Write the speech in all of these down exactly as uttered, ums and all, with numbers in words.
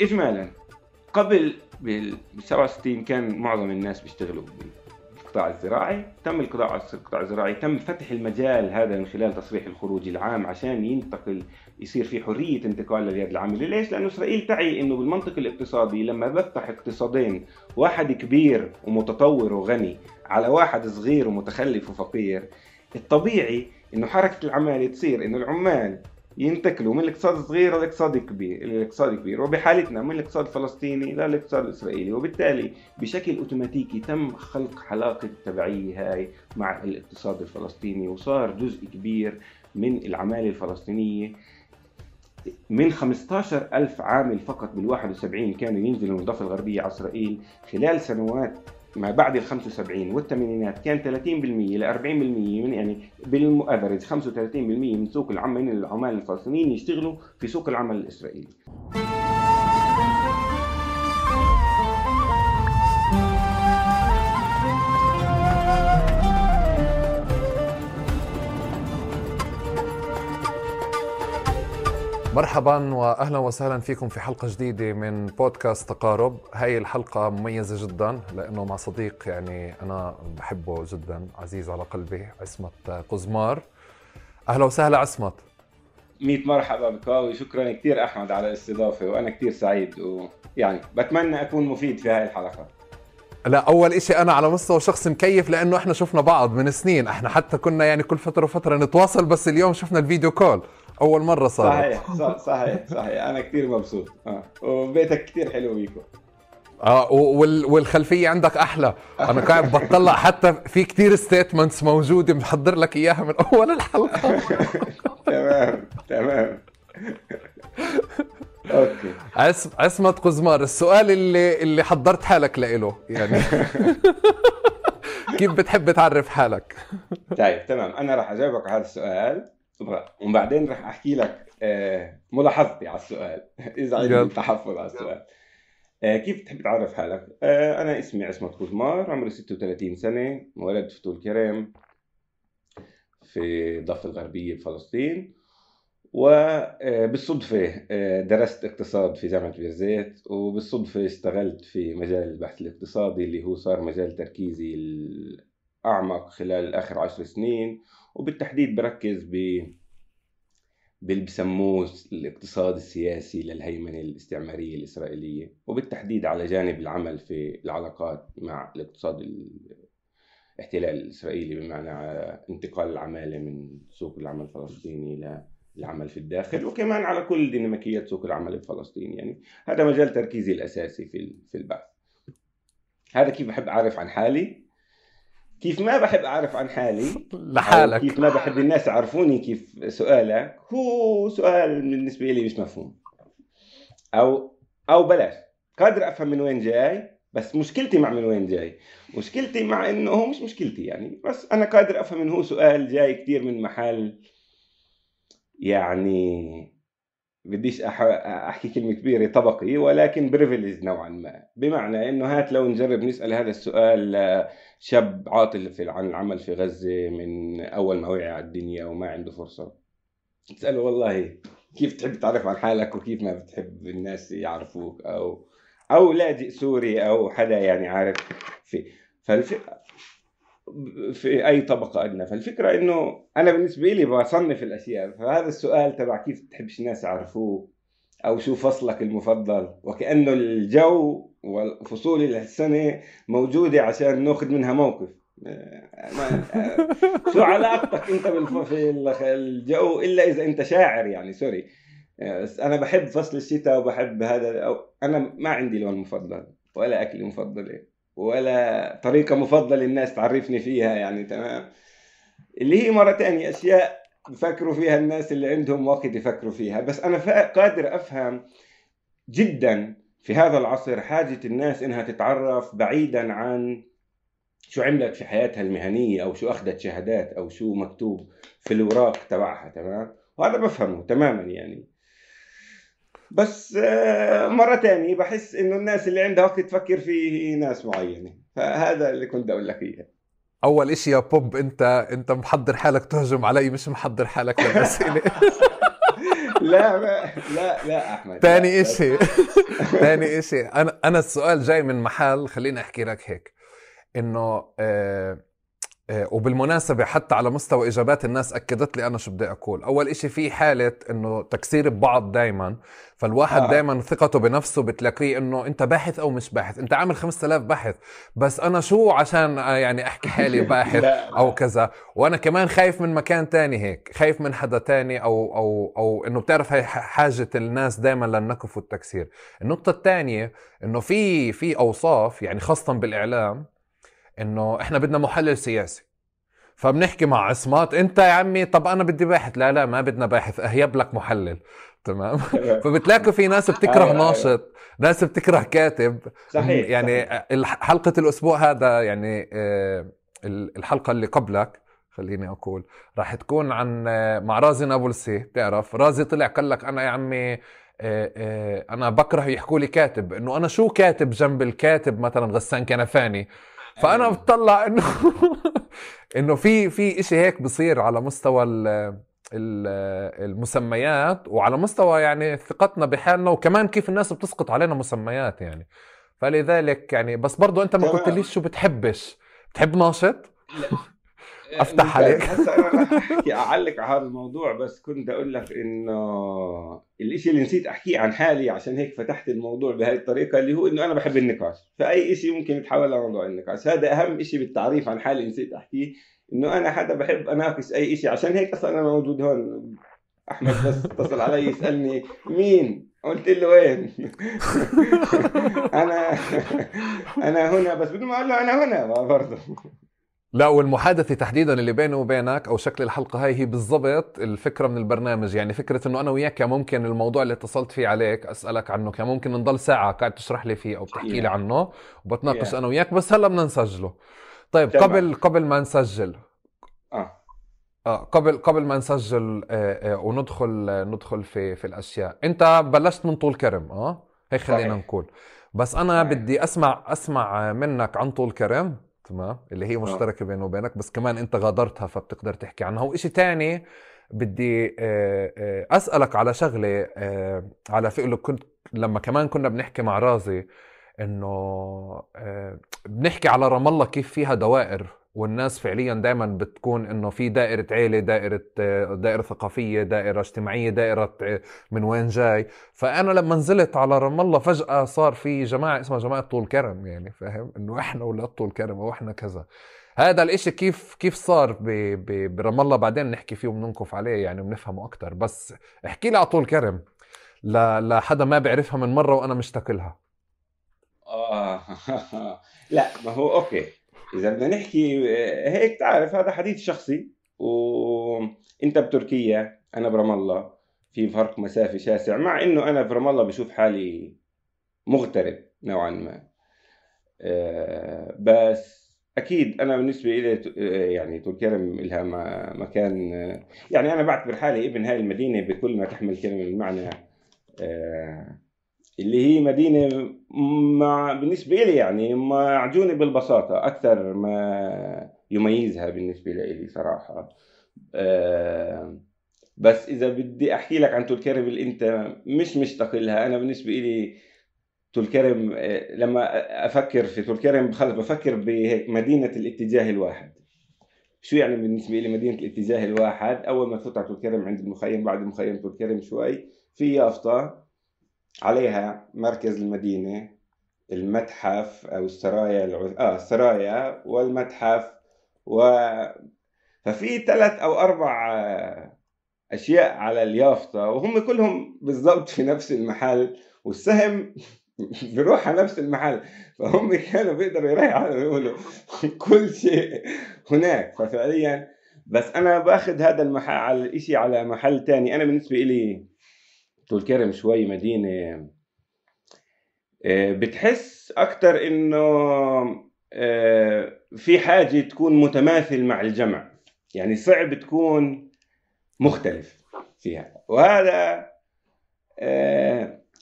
اجمالا قبل ب سبعة وستين كان معظم الناس بيشتغلوا بالقطاع الزراعي، تم القطاع الزراعي تم فتح المجال هذا من خلال تصريح الخروج العام عشان ينتقل يصير في حريه انتقال لليد العامله. ليش؟ لانه اسرائيل تعي انه بالمنطق الاقتصادي لما بفتح اقتصادين، واحد كبير ومتطور وغني على واحد صغير ومتخلف وفقير، الطبيعي انه حركه العماله تصير انه العمال ينتقلوا من الاقتصاد الصغير للاقتصاد الكبير، الاقتصاد الكبير، وبحالتنا من الاقتصاد الفلسطيني الى الاقتصاد الاسرائيلي، وبالتالي بشكل اوتوماتيكي تم خلق حلاقه التبعيه هاي مع الاقتصاد الفلسطيني، وصار جزء كبير من العماله الفلسطينيه من خمسة عشر ألف عامل فقط بال واحد وسبعين كانوا ينزلوا المضافه الغربيه على اسرائيل. خلال سنوات ما بعد ال خمسة وسبعين والثمانينات كان ثلاثين بالمئة ل أربعين بالمئة من يعني بالمؤفرج خمسة وثلاثين بالمئة من سوق العمل من العمال الفلسطينيين يشتغلوا في سوق العمل الاسرائيلي. مرحبا واهلا وسهلا فيكم في حلقه جديده من بودكاست تقارب. هاي الحلقه مميزه جدا لانه مع صديق يعني انا بحبه جدا، عزيز على قلبي، عصمت قزمار. اهلا وسهلا عصمت. ميت مرحبا بكاوي، شكرا كثير احمد على الاستضافه، وانا كثير سعيد ويعني بتمنى اكون مفيد في هاي الحلقه. لا اول إشي انا على مستوى شخص مكيف لانه احنا شفنا بعض من سنين، احنا حتى كنا يعني كل فتره وفتره نتواصل، بس اليوم شفنا الفيديو كول أول مرة صارت. صحيح صحيح صحيح، أنا كتير مبسوط آه. وبيتك كتير حلو بيكو آه، والخلفية عندك أحلى. أنا قاعد بطلع حتى في كتير ستيتمنتس موجودة محضر لك إياها من أول الحلقة. تمام تمام أوكي. عصمت قزمار، السؤال اللي اللي حضرت حالك لإله يعني كيف بتحب تعرف حالك؟ طيب تمام، أنا راح أجاوبك على هذا السؤال وبعدين رح أحكي لك ملاحظتي على السؤال إذا عندي التحفظ على السؤال. كيف تحب تعرف حالك؟ أنا اسمي عصمت قزمار، عمري ستة وثلاثين سنة، مولد في طول كرم في الضفة الغربية بفلسطين، وبالصدفة درست اقتصاد في جامعة بيرزيت، وبالصدفة اشتغلت في مجال البحث الاقتصادي اللي هو صار مجال تركيزي الأعمق خلال آخر عشر سنين، وبالتحديد بركز ب باللي بسموه الاقتصاد السياسي للهيمنة الاستعمارية الإسرائيلية، وبالتحديد على جانب العمل في العلاقات مع الاقتصاد الاحتلال الإسرائيلي، بمعنى انتقال العمالة من سوق العمل الفلسطيني للعمل في الداخل، وكمان على كل ديناميكيات سوق العمل الفلسطيني. يعني هذا مجال تركيزي الأساسي في في البحث. هذا كيف بحب أعرف عن حالي. كيف ما بحب أعرف عن حالي لحالك، كيف ما بحب الناس يعرفوني، كيف سؤالك هو سؤال بالنسبة لي مش مفهوم، أو أو بلاش قادر أفهم من وين جاي، بس مشكلتي مع من وين جاي، مشكلتي مع إنه هو مش مشكلتي يعني، بس أنا قادر أفهم إنه هو سؤال جاي كتير من محل، يعني بديش أح... أحكي كلمة كبيرة طبقي، ولكن بريفيليج نوعا ما، بمعنى إنه هات لو نجرب نسأل هذا السؤال شاب عاطل في عن العمل في غزة من أول ما وعي على الدنيا وما عنده فرصة، تسأله والله كيف تحب تعرف عن حالك وكيف ما بتحب الناس يعرفوك، أو أو لاجئ سوري أو حدا يعني عارف في فالف... في أي طبقة أدنى. فالفكرة إنه أنا بالنسبة لي بصنف الأشياء، فهذا السؤال تبع كيف تحبش الناس يعرفوه أو شو فصلك المفضل، وكأنه الجو والفصول السنة موجودة عشان نأخذ منها موقف. شو علاقتك أنت بالجو إلا إذا أنت شاعر يعني، سوري أنا بحب فصل الشتاء وبحب هذا، أو أنا ما عندي لون مفضل ولا أكل مفضل ولا طريقة مفضلة الناس تعرفني فيها يعني، تمام، اللي هي مرة تانية أشياء بفكروا فيها الناس اللي عندهم وقت يفكروا فيها، بس أنا قادر أفهم جدا في هذا العصر حاجة الناس إنها تتعرف بعيدا عن شو عملت في حياتها المهنية أو شو أخذت شهادات أو شو مكتوب في الوراق تبعها، تمام، وهذا بفهمه تماما يعني. بس مرة تانية بحس إنه الناس اللي عندها وقت تفكر فيه ناس معينة، فهذا اللي كنت أقول لك إياه. أول إشي يا بوب، أنت أنت محضر حالك تهجم علي، مش محضر حالك للأسئلة. لا لا لا احمد تاني اشي تاني اشي انا انا السؤال جاي من محل خليني احكي لك هيك انه آه آه وبالمناسبه حتى على مستوى اجابات الناس اكدت لي انا شو بدي اقول. اول اشي في حاله انه تكسير ببعض دائما، فالواحد آه. دائما ثقته بنفسه بتلاقيه انه انت باحث او مش باحث، انت عامل خمسة آلاف بحث، بس انا شو عشان يعني احكي حالي باحث او كذا. وانا كمان خايف من مكان تاني هيك، خايف من حدا تاني او او او انه بتعرف هاي حاجه الناس دائما للنكف والتكسير. النقطه الثانيه انه في في اوصاف يعني خاصه بالاعلام انه احنا بدنا محلل سياسي، فبنحكي مع عصمت انت يا عمي طب انا بدي باحث، لا لا ما بدنا باحث، اهيب لك محلل، تمام؟ فبتلاقوا في ناس بتكره ناشط، ناس بتكره كاتب. صحيح. يعني صحيح. حلقة الاسبوع هذا يعني الحلقة اللي قبلك خليني اقول راح تكون عن مع رازي نابولسي. بتعرف رازي طلع قال لك انا يا عمي انا بكره يحكوا لي كاتب، انه انا شو كاتب جنب الكاتب مثلا غسان كنفاني. فانا بتطلع انه انه في في اشي هيك بصير على مستوى المسميات وعلى مستوى يعني ثقتنا بحالنا، وكمان كيف الناس بتسقط علينا مسميات يعني. فلذلك يعني بس برضو انت ما قلت ليش شو بتحبش، بتحب ناشط؟ افتح عليك. هسه انا رح احكي اعلق على هذا الموضوع، بس كنت اقول لك انه الاشي اللي نسيت احكيه عن حالي عشان هيك فتحت الموضوع بهاي الطريقه، اللي هو انه انا بحب النقاش، فاي اشي ممكن يتحول لموضوع النقاش. هذا اهم اشي بالتعريف عن حالي نسيت احكيه، انه انا حدا بحب اناقش اي اشي. عشان هيك اصلا انا موجود هون. احمد بس اتصل علي يسالني مين، قلت له وين؟ انا انا هنا، بس بدون ما اقول له انا هنا برضه. لا، والمحادثة تحديدا اللي بيني وبينك أو شكل الحلقة هاي هي بالضبط الفكرة من البرنامج. يعني فكرة أنه أنا وياك ممكن الموضوع اللي اتصلت فيه عليك أسألك عنه كان ممكن نضل ساعة قاعد تشرح لي فيه أو بتحكي لي عنه وبتناقش أنا وياك، بس هلأ بدنا نسجله. طيب قبل قبل ما نسجل آه قبل قبل ما نسجل وندخل ندخل في في الأشياء، أنت بلشت من طول كرم آه هيك خلينا نقول، بس أنا بدي أسمع أسمع منك عن طول كرم، تمام، اللي هي مشتركة بينه وبينك بس كمان انت غادرتها فبتقدر تحكي عنها. وإشي تاني بدي أسألك على شغلة، على فئة كنت لما كمان كنا بنحكي مع رازي انه بنحكي على رام الله كيف فيها دوائر، والناس فعليا دائما بتكون انه في دائرة عيلة، دائرة دائرة ثقافية، دائرة اجتماعية، دائرة من وين جاي. فانا لما نزلت على رام الله فجأة صار في جماعة اسمها جماعة طول كرم، يعني فاهم انه احنا ولاد طول كرم او احنا كذا. هذا الاشي كيف كيف صار برام الله بعدين نحكي فيه وبننكف عليه يعني وبنفهمه اكتر. بس احكي لي على طول كرم لحدا ما بعرفها من مرة وانا مشتاق لها. آه لا ما هو اوكي، إذا بدنا نحكي هيك تعرف هذا حديث شخصي، وأنت بتركيا أنا برام الله، في فرق مسافة شاسع، مع إنه أنا برام الله بشوف حالي مغترب نوعا ما. بس أكيد أنا بالنسبة إلي يعني طول كرم لها مكان، يعني أنا بعتبر حالي ابن هاي المدينة بكل ما تحمل كلمة المعنى، اللي هي مدينة مع بالنسبة لي يعني معجونة بالبساطة أكثر ما يميزها بالنسبة لي صراحة. أه بس إذا بدي أحكي لك عن طول كرم اللي أنت مش مشتاق لها، أنا بالنسبة لي طول كرم لما أفكر في طول كرم خلص بفكر بمدينة الاتجاه الواحد. شو يعني بالنسبة لي مدينة الاتجاه الواحد؟ أول ما تفوت على طول كرم عند المخيم، بعد المخيم طول كرم شوي في يافطة عليها مركز المدينة، المتحف أو السرايا العز... آه السرايا والمتحف و... ففي ثلاث أو أربع أشياء على اليافطة وهم كلهم بالضبط في نفس المحل، والسهم بيروح على نفس المحل، فهم كانوا بيقدروا يريحوا يقولوا كل شيء هناك. ففعليا بس أنا بأخذ هذا المحل على الإشي على محل تاني. أنا بالنسبة إلي طول كرم شوي مدينة بتحس أكتر إنه في حاجة تكون متماثل مع الجمع، يعني صعب تكون مختلف فيها، وهذا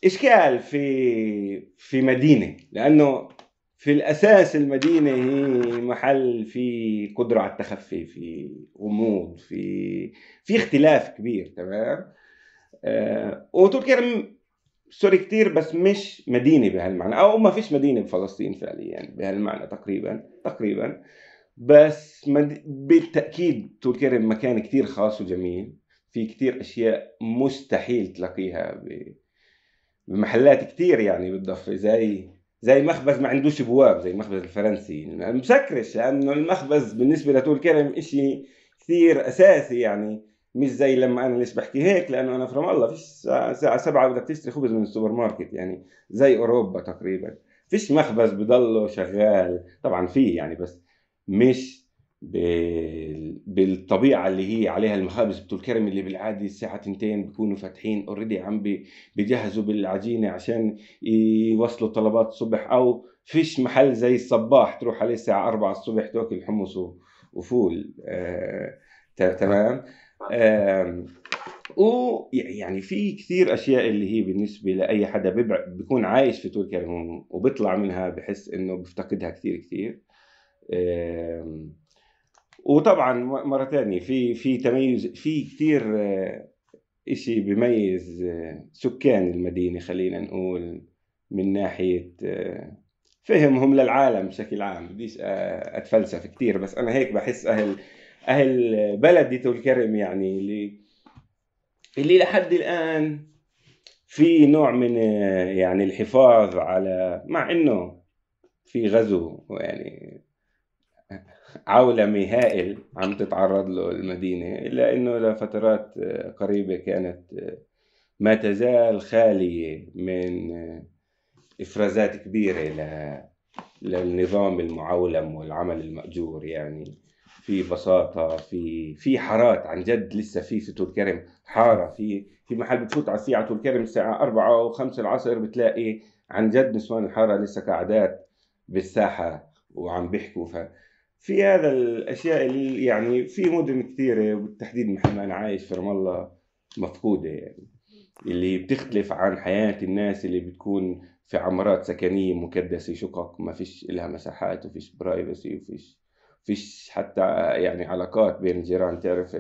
إشكال في في مدينة، لأنه في الأساس المدينة هي محل في قدرة على التخفي، في غموض، في في اختلاف كبير، تمام؟ وطول كرم سوري كتير بس مش مدينة بهالمعنى، أو ما فيش مدينة بفلسطين فعليا يعني بهالمعنى تقريبا تقريبا بس مد... بالتأكيد طول كرم مكان كتير خاص وجميل، في كتير أشياء مستحيل تلاقيها ب... بمحلات كتير يعني بالضفة، زي زي مخبز ما عندوش ابواب زي المخبز الفرنسي مسكرش، لأنه المخبز بالنسبة لطول كرم إشي كتير أساسي يعني، مش زي لما أنا ليش بحكي هيك لأنه أنا فرام الله، فيش ساعة سبعة بدك تشتري خبز من السوبر ماركت يعني زي أوروبا تقريبا، فيش مخبز بضله شغال، طبعا فيه يعني بس مش بالطبيعة اللي هي عليها المخابز بطول كرم اللي بالعادة الساعة تنتين بيكونوا فاتحين اوريدي عم بيجهزوا بالعجينة عشان يوصلوا طلبات الصبح، أو فيش محل زي الصباح تروح عليه الساعة أربعة الصبح تاكل حمص وفول. آه، تمام. آم ويعني في كثير اشياء اللي هي بالنسبه لاي حدا بيكون عايش في تركيا وبيطلع منها بحس انه بيفتقدها كثير كثير. وطبعا مره ثانيه في في تميز، في كثير اشي بيميز سكان المدينه خلينا نقول من ناحيه فهمهم للعالم بشكل عام، بديش اتفلسف كثير بس انا هيك بحس اهل أهل بلدي طول كرم يعني اللي اللي لحد الآن في نوع من يعني الحفاظ على، مع إنه في غزو يعني عولمي هائل عم تتعرض له المدينة، إلا إنه لفترات قريبة كانت ما تزال خالية من إفرازات كبيرة للنظام المعولم والعمل المأجور، يعني في بساطه، في في حارات عن جد لسه في في طول كرم حاره، في في محل بتفوت على الساعه طول كرم الساعه أربعة وخمسة العصر بتلاقي عن جد نسوان الحاره لسه قاعدات بالساحه وعم بيحكوا. ففي هذا الاشياء اللي يعني في مدن كثيره وبالتحديد محل ما انا عايش في رام الله مفقوده يعني، اللي بتختلف عن حياه الناس اللي بتكون في عمارات سكنيه مكدسه شقق ما فيش لها مساحات وفيش برايفسي وفيش فيش حتى يعني علاقات بين الجيران. تعرف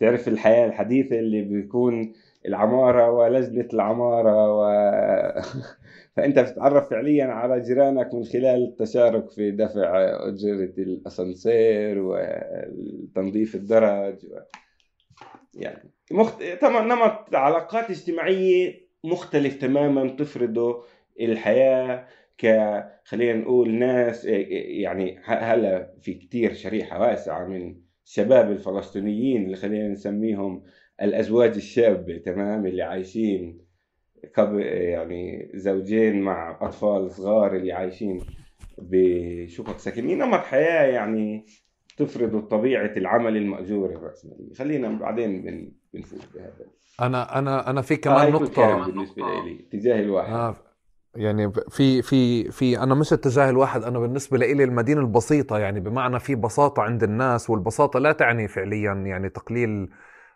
تعرف الحياة الحديثة اللي بيكون العمارة ولجنة العمارة و... فأنت بتتعرف فعليا على جيرانك من خلال التشارك في دفع أجرة الأسانسير وتنظيف الدرج و... يعني مخت... طبعا نمط علاقات اجتماعية مختلف تماما تفرضه الحياة ك خلينا نقول ناس يعني. هلا في كتير شريحة واسعة من الشباب الفلسطينيين اللي خلينا نسميهم الأزواج الشابة، تمام، اللي عايشين قبل يعني زوجين مع أطفال صغار اللي عايشين بشقق سكنية، نمط حياة يعني تفرض طبيعة العمل المأجور الرأسمالي. خلينا بعدين بنفوت بهذا. أنا أنا أنا في كمان نقطة بالنسبة لي تجاه الواحد آه. يعني في في في انا مش اتجاه الواحد، انا بالنسبه لي المدينه البسيطه، يعني بمعنى في بساطه عند الناس، والبساطه لا تعني فعليا يعني تقليل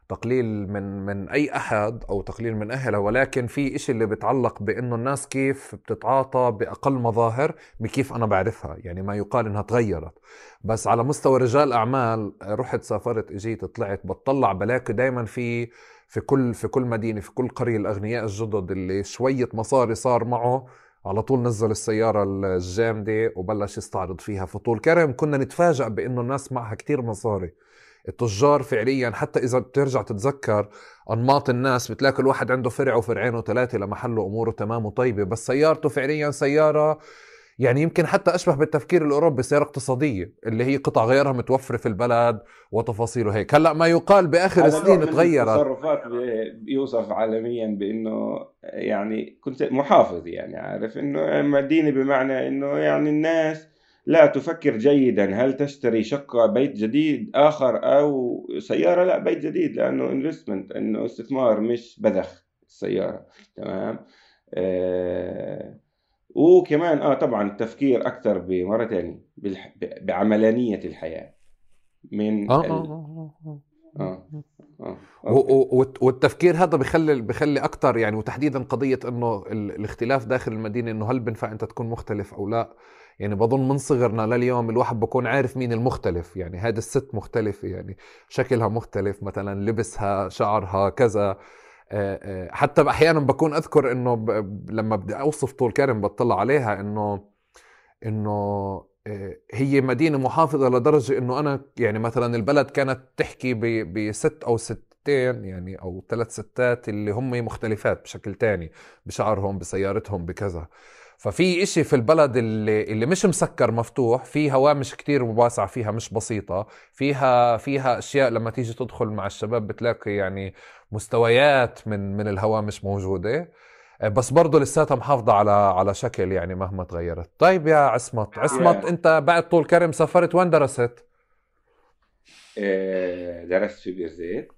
تقليل من من اي احد او تقليل من اهله، ولكن في إشي اللي بتعلق بانه الناس كيف بتتعاطى باقل مظاهر بكيف انا بعرفها، يعني ما يقال انها تغيرت. بس على مستوى رجال اعمال رحت سافرت اجيت طلعت بتطلع بلاقي دائما في في كل في كل مدينة في كل قرية الأغنياء الجدد اللي شوية مصاري صار معه على طول نزل السيارة الجامدة وبلش يستعرض فيها. في طول كرم كنا نتفاجأ بأنه الناس معها كتير مصاري، التجار فعليا حتى إذا بترجع تتذكر أنماط الناس بتلاقي الواحد عنده فرع وفرعين وثلاثة لمحله أموره تمام وطيبة، بس سيارته فعليا سيارة يعني يمكن حتى أشبه بالتفكير الأوروبي، سيارة اقتصادية اللي هي قطع غيارها متوفرة في البلد وتفاصيله هيك. هلأ ما يقال بآخر سنين تغيرت التصرفات، بيوصف عالميا بأنه يعني كنت محافظ يعني عارف أنه مدينة بمعنى أنه يعني الناس لا تفكر جيدا هل تشتري شقة بيت جديد آخر أو سيارة، لا بيت جديد لأنه انفستمنت، أنه استثمار مش بذخ السيارة، تمام. آه وكمان اه طبعا التفكير اكثر بمره ثانيه بالح... بعملانيه الحياه من اه ال... اه اه, آه. و... و... والتفكير هذا بخلي بخلي اكثر يعني، وتحديدا قضيه انه ال... الاختلاف داخل المدينه، انه هل بنفع انت تكون مختلف او لا، يعني بظن من صغرنا لليوم الواحد بكون عارف مين المختلف، يعني هذا الست مختلفه يعني شكلها مختلف مثلا، لبسها شعرها كذا، حتى احيانا بكون اذكر انه لما بدي اوصف طول كرم بطلع عليها انه انه هي مدينه محافظه لدرجه انه انا يعني مثلا البلد كانت تحكي بست او ستين يعني او ثلاث ستات اللي هم مختلفات بشكل تاني بشعرهم بسيارتهم بكذا. ففي اشي في البلد اللي, اللي مش مسكر مفتوح، في هوامش كتير واسعة فيها مش بسيطة، فيها فيها اشياء لما تيجي تدخل مع الشباب بتلاقي يعني مستويات من من الهوامش موجودة، بس برضو لساتها محافظة على على شكل يعني مهما تغيرت. طيب يا عصمت، عصمت انت بعد طول كرم سافرت وين درست؟ درست في بيرزيت،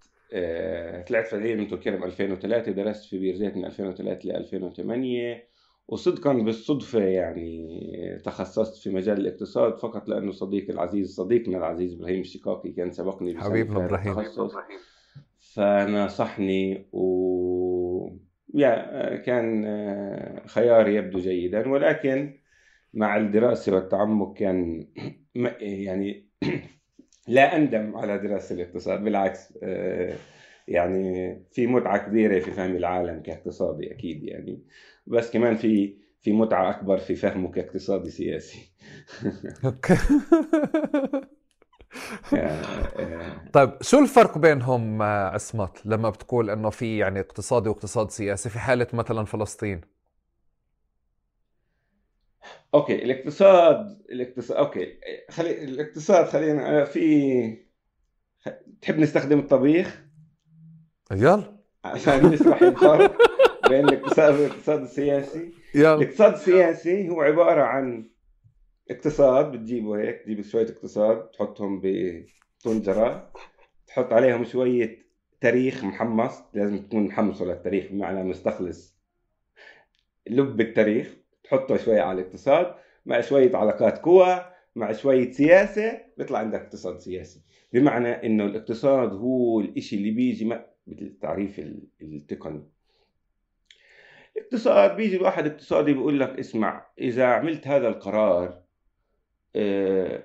طلعت فعليا من طول كرم ألفين وثلاثة، درست في بيرزيت من ألفين وثلاثة ل ألفين وثمانية، وصدقا بالصدفة يعني تخصصت في مجال الاقتصاد فقط لأنه صديقي العزيز صديقنا العزيز إبراهيم الشيكاكي كان سبقني بسنة التخصص، فنصحني وكان خيار يبدو جيدا، ولكن مع الدراسة والتعمق كان يعني لا أندم على دراسة الاقتصاد، بالعكس يعني في متعة كبيرة في فهم العالم كاقتصادي أكيد يعني، بس كمان في في متعة أكبر في فهمه كاقتصادي سياسي. طيب شو الفرق بينهم عصمت لما بتقول أنه في يعني اقتصادي واقتصاد سياسي في حالة مثلا فلسطين؟ أوكي الاقتصاد الاقتصاد أوكي خلي الاقتصاد خلينا في تحب نستخدم الطبيخ يلا عشان نشرح الفرق بين الاقتصاد والاقتصاد السياسي. الاقتصاد السياسي هو عبارة عن اقتصاد بتجيبه هيك، تجيب شوية اقتصاد تحطهم بطنجرة تحط عليهم شوية تاريخ محمص، لازم تكون محمصه للتاريخ بمعنى مستخلص لب التاريخ، تحطه شوية على الاقتصاد مع شوية علاقات قوى مع شوية سياسة بيطلع عندك اقتصاد سياسي. بمعنى انه الاقتصاد هو الاشي اللي بيجي مثل التعريف التقني، الاقتصاد بيجي واحد اقتصادي بيقول لك اسمع إذا عملت هذا القرار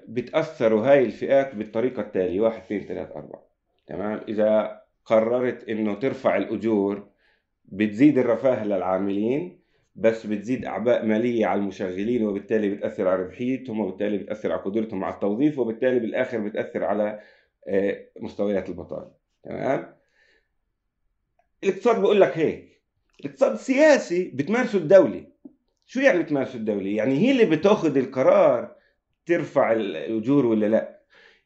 بتأثروا هاي الفئات بالطريقة التالية واحد اثنين ثلاثة أربعة، تمام؟ إذا قررت إنه ترفع الأجور بتزيد الرفاه للعاملين بس بتزيد أعباء مالية على المشغلين، وبالتالي بتأثر على ربحيتهم، وبالتالي بتأثر على قدرتهم على التوظيف، وبالتالي بالآخر بتأثر على مستويات البطالة، تمام؟ الاقتصاد بقول لك هيك. الاقتصاد السياسي بتمارسه الدولة. شو يعني بتمارسه الدولة؟ يعني هي اللي بتاخذ القرار ترفع الأجور ولا لا،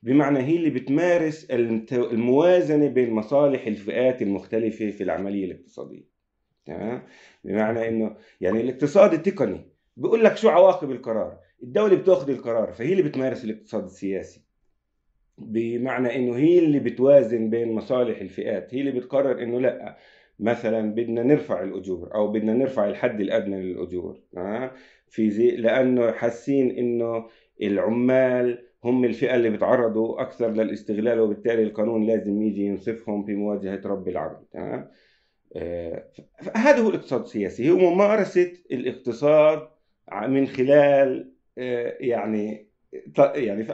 بمعنى هي اللي بتمارس الموازنة بين مصالح الفئات المختلفة في العملية الاقتصادية، تمام؟ بمعنى انه يعني الاقتصاد التقني بقول لك شو عواقب القرار، الدولة بتاخذ القرار فهي اللي بتمارس الاقتصاد السياسي، بمعنى انه هي اللي بتوازن بين مصالح الفئات، هي اللي بتقرر انه لا مثلا بدنا نرفع الاجور او بدنا نرفع الحد الادنى للاجور، ها في زي لانه حاسين انه العمال هم الفئه اللي بتعرضوا اكثر للاستغلال وبالتالي القانون لازم يجي ينصفهم في مواجهه رب العمل، تمام؟ هذا هو الاقتصاد السياسي، هو ممارسه الاقتصاد من خلال يعني يعني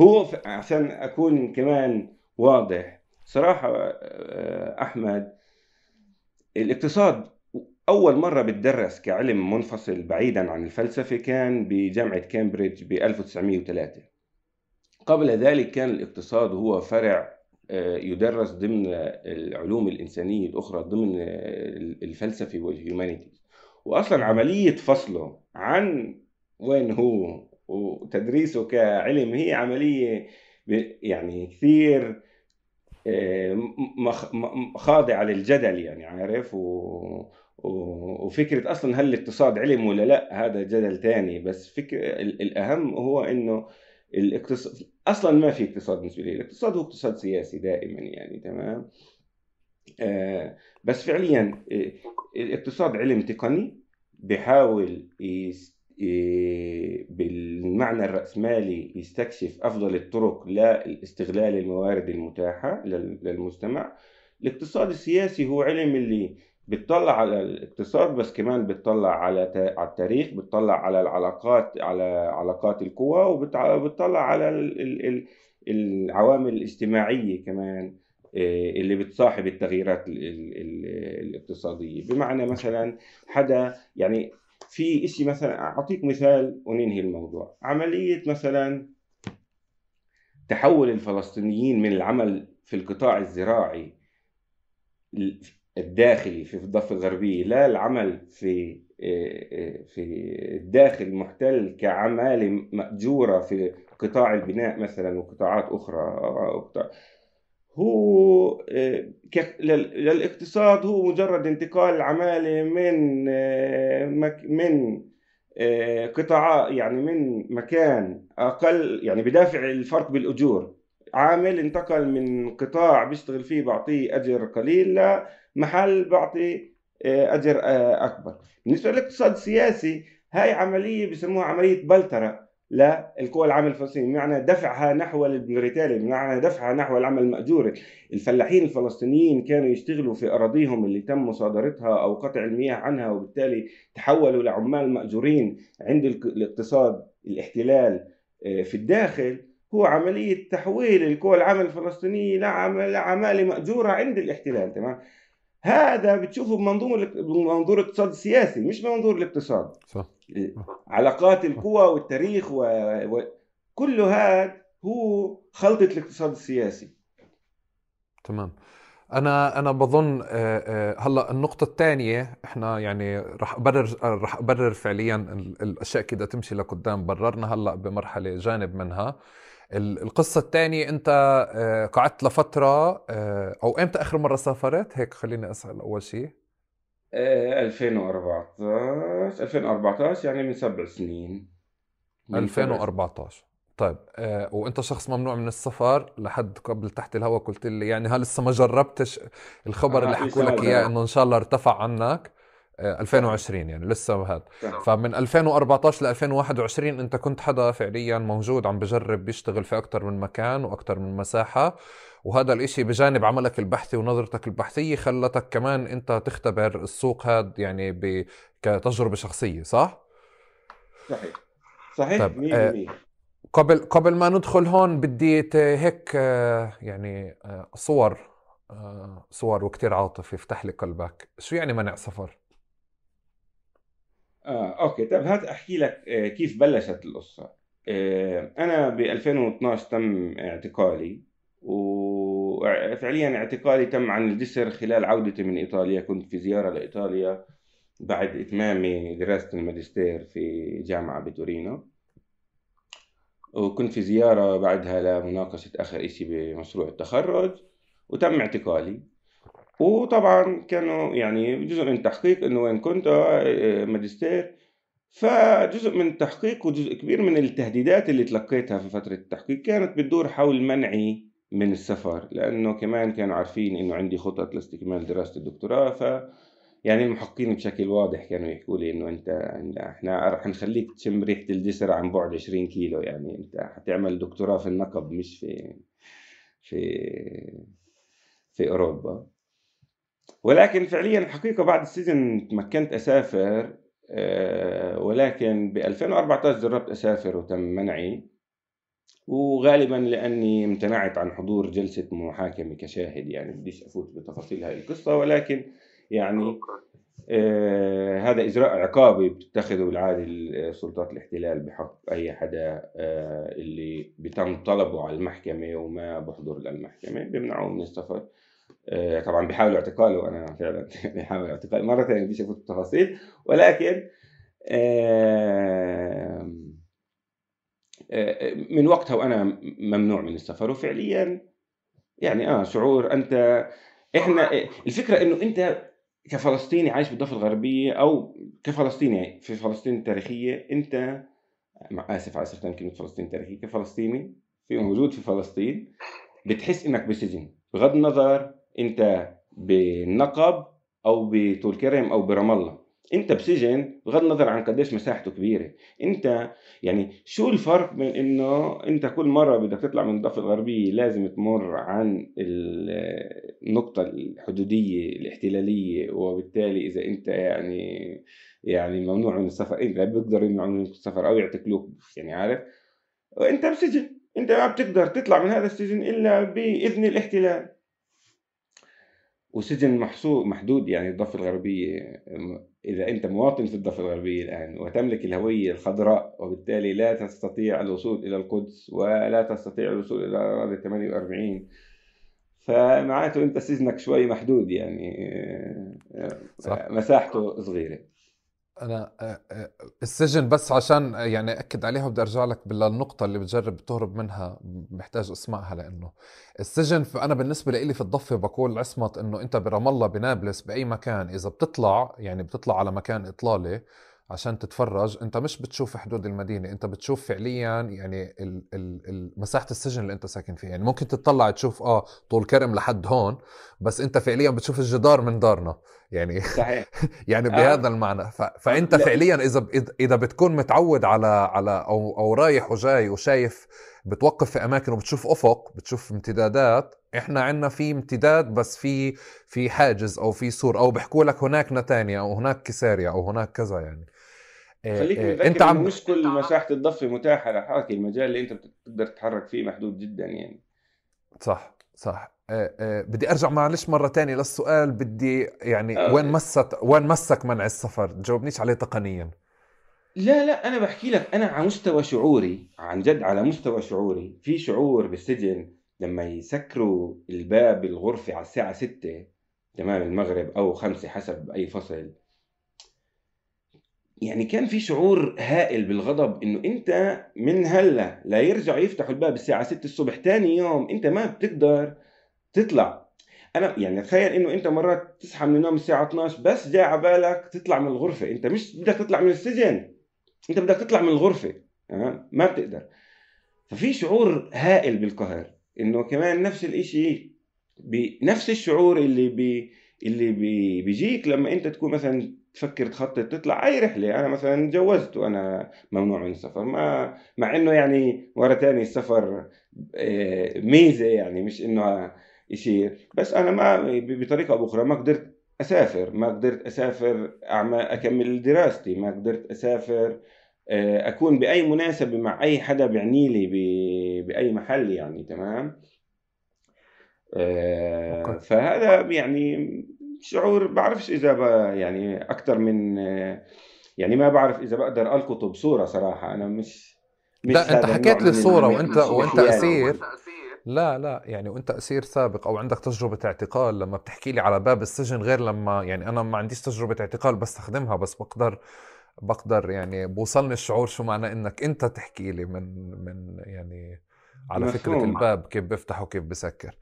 هو عشان أكون كمان واضح صراحة أحمد، الاقتصاد أول مرة بتدرس كعلم منفصل بعيدا عن الفلسفة كان بجامعة كامبريدج ب ألف وتسعمية وثلاثة، قبل ذلك كان الاقتصاد هو فرع يدرس ضمن العلوم الإنسانية الأخرى ضمن الفلسفة والهيومانيتيز، وأصلا عملية فصله عن وين هو وتدريسه كعلم هي عملية يعني كثير خاضعة للجدل يعني عارف، وفكرة أصلا هل الاقتصاد علم ولا لا هذا جدل تاني، بس فكر الأهم هو أنه الاقتصاد أصلا ما في اقتصاد بالنسبة لي، الاقتصاد هو اقتصاد سياسي دائما يعني، تمام؟ بس فعليا الاقتصاد علم تقني بحاول يست بالمعنى الرأسمالي يستكشف أفضل الطرق لاستغلال الموارد المتاحة للمجتمع. الاقتصاد السياسي هو علم اللي بتطلع على الاقتصاد بس كمان بتطلع على على التاريخ، بتطلع على العلاقات على علاقات القوى، وبتطلع على العوامل الاجتماعية كمان اللي بتصاحب التغييرات الاقتصادية. بمعنى مثلا حدا يعني في إشي، مثلا أعطيك مثال وننهي الموضوع، عملية مثلا تحول الفلسطينيين من العمل في القطاع الزراعي الداخلي في الضفة الغربية لا العمل في في الداخل المحتل كعمالة مأجورة في قطاع البناء مثلا وقطاعات أخرى، هو للاقتصاد هو مجرد انتقال العمالة من من قطاع يعني من مكان أقل، يعني بدافع الفرق بالأجور، عامل انتقل من قطاع بيشتغل فيه بعطيه أجر قليل لمحل بعطي أجر أكبر. بالنسبة للاقتصاد السياسي هاي عملية بسموها عملية بلترة للقوى العامل الفلسطينية، بمعنى دفعها نحو البريتالي، بمعنى دفعها نحو العمل المأجور. الفلاحين الفلسطينيين كانوا يشتغلوا في أراضيهم اللي تم مصادرتها أو قطع المياه عنها، وبالتالي تحولوا لعمال مأجورين عند الاقتصاد الاحتلال في الداخل. هو عملية تحويل القوى العامل الفلسطينية لعمالة مأجورة عند الاحتلال. تمام، هذا بتشوفه بمنظور بمنظور الاقتصاد السياسي مش بمنظور الاقتصاد. صح. علاقات القوى والتاريخ وكل هذا هو خلطة الاقتصاد السياسي. تمام. انا انا بظن هلا النقطه الثانيه احنا يعني رح ابرر رح ابرر فعليا الاشياء كده تمشي لقدام، بررنا هلا بمرحله جانب منها. القصه الثانيه، انت قعدت لفتره، او امتى اخر مره سافرت؟ هيك خليني اسال اول شيء. ألفين وأربعتاشر يعني من سبع سنين. من ألفين وأربعتاشر. طيب، وانت شخص ممنوع من السفر لحد قبل تحت الهوا، قلت لي يعني هل لسه ما جربتش الخبر اللي حكوا لك اياه انه ان شاء الله ارتفع عنك؟ ألفين وعشرين يعني لسه هذا. فمن ألفين وأربعتاشر ل ألفين وواحد وعشرين انت كنت حدا فعليا موجود عم بجرب بيشتغل في اكثر من مكان واكثر من مساحه، وهذا الاشي بجانب عملك البحثي ونظرتك البحثيه خلتك كمان انت تختبر السوق هذا يعني ب... كتجربه شخصيه. صح صحيح صحيح. طيب. مية بالمية. قبل قبل ما ندخل هون بدي هيك يعني صور صور وكتير عاطف يفتح لي قلبك. شو يعني منع سفر؟ اه اوكي. طب هات احكي لك كيف بلشت القصه. انا ب ألفين واثناشر تم اعتقالي، وفعليا اعتقالي تم عن الجسر خلال عودتي من ايطاليا. كنت في زياره لايطاليا بعد اتمامي دراسه الماجستير في جامعه بتورينو، وكنت في زيارة بعدها لمناقشة آخر إشي بمشروع التخرج، وتم اعتقالي. وطبعا كانوا يعني جزء من التحقيق إنه وين كنت ماجستير، فجزء من التحقيق وجزء كبير من التهديدات اللي تلقيتها في فترة التحقيق كانت بتدور حول منعي من السفر، لأنه كمان كانوا عارفين إنه عندي خطط لاستكمال دراسة الدكتوراه. ف يعني المحققين بشكل واضح كانوا يحكوا لي انه انت احنا رح نخليك تشم ريحه الجسر عن بعد عشرين كيلو، يعني انت حتعمل دكتوراه في النقب مش في في في اوروبا. ولكن فعليا الحقيقه بعد السجن تمكنت اسافر، ولكن ب ألفين وأربعتاشر جربت اسافر وتم منعي، وغالبا لاني امتنعت عن حضور جلسه محاكمه كشاهد. يعني بديش افوت بتفاصيل هاي القصه، ولكن يعني آه هذا إجراء عقابي بتتخذه بالعادة السلطات الاحتلال بحق أي حدا آه اللي بتم طلبه على المحكمة وما بحضر للمحكمة، بمنعوه من السفر. آه طبعا بيحاولوا اعتقاله، وأنا فعلا بيحاولوا اعتقاله مرة ثانية، بديش أفوت بالتفاصيل. ولكن آه آه من وقتها وأنا ممنوع من السفر. وفعليا يعني آه شعور أنت إحنا الفكرة إنه أنت كفلسطيني عايش بالضفة الغربية، أو كفلسطيني في فلسطين التاريخية، أنت آسف على استخدام كلمة فلسطين التاريخية، كفلسطيني في موجود في فلسطين بتحس إنك بسجن، بغض النظر أنت بالنقب أو بطول كرم أو برام الله، أنت بسجن بغض النظر عن قديش مساحته كبيرة. أنت يعني شو الفرق من إنه أنت كل مرة بدك تطلع من الضفة الغربية لازم تمر عن النقطة الحدودية الاحتلالية، وبالتالي إذا أنت يعني يعني ممنوع من السفر، أنت بيقدر يمنعوا من السفر أو يعتقلوك، يعني عارف، وأنت بسجن، أنت ما بتقدر تطلع من هذا السجن إلا بإذن الاحتلال. وسجن محصور محدود يعني الضفة الغربية. إذا أنت مواطن في الضفة الغربية الآن وتملك الهوية الخضراء وبالتالي لا تستطيع الوصول إلى القدس ولا تستطيع الوصول إلى أراضي ثمانية وأربعين، فمعناته أنت سجنك شوي محدود يعني صح. مساحته صغيرة. أنا السجن بس عشان يعني أكد عليها بدي أرجع لك بالنقطة اللي بتجرب تهرب منها، محتاج أسمعها لأنه السجن أنا بالنسبة لي في الضفة بقول عصمت إنه أنت برام الله بنابلس بأي مكان إذا بتطلع يعني بتطلع على مكان إطلالة عشان تتفرج أنت مش بتشوف حدود المدينة، أنت بتشوف فعليا يعني ال ال مساحة السجن اللي أنت ساكن فيه. يعني ممكن تطلع تشوف آه طول كرم لحد هون بس أنت فعليا بتشوف الجدار من دارنا يعني صحيح. يعني بهذا آه. المعنى ف... فأنت لا. فعليا إذا إذا بتكون متعود على على أو أو رايح وجاي وشايف بتوقف في أماكن وبتشوف أفق بتشوف امتدادات، إحنا عنا في امتداد بس في في حاجز أو في سور أو بحكوا لك هناك نتانيا أو هناك كساريا أو هناك كذا يعني. خليك متذكر انت عم... مش كل مساحة الضفة متاحة لحركة، المجال اللي انت بتقدر تتحرك فيه محدود جدا يعني. صح صح. أه أه بدي ارجع معلش مرة تانية للسؤال، بدي يعني أه. وين مسك وين مسك منع السفر؟ تجاوبنيش عليه تقنيا. لا لا انا بحكي لك انا على مستوى شعوري، عن جد على مستوى شعوري في شعور بالسجن لما يسكروا الباب الغرفة على الساعة ستة تمام المغرب او خمسة حسب اي فصل، يعني كان في شعور هائل بالغضب انه انت من هلا لا يرجع يفتحوا الباب الساعة ستة الصبح تاني يوم انت ما بتقدر تطلع. انا يعني تخيل انه انت مرات تصحى من النوم الساعة اثناشر بس جاء على بالك تطلع من الغرفة، انت مش بدك تطلع من السجن، انت بدك تطلع من الغرفة ما بتقدر. ففي شعور هائل بالقهر، انه كمان نفس الاشي بنفس الشعور اللي بي اللي بي بيجيك لما انت تكون مثلا تفكر تخطط تطلع اي رحله. انا مثلا تجوزت وانا ممنوع من السفر، ما مع انه يعني ورا تاني السفر ميزه يعني مش انه شيء، بس انا ما بطريقه او اخرى ما قدرت اسافر، ما قدرت اسافر اعمل اكمل دراستي، ما قدرت اسافر اكون باي مناسبه مع اي حدا بيعني لي باي محل يعني تمام. فهذا يعني شعور بعرفش إذا يعني أكتر من يعني ما بعرف إذا بقدر ألقطه بصورة صراحة. أنا مش, مش لا أنت حكيت لي الصورة وأنت وأنت أسير لا لا يعني وأنت أسير سابق أو عندك تجربة اعتقال لما بتحكي لي على باب السجن غير لما يعني أنا ما عنديش تجربة اعتقال بستخدمها بس بقدر بقدر يعني بوصلني الشعور شو معنى إنك أنت تحكي لي من من يعني على مفهوم. فكرة الباب كيف بفتح وكيف بسكر.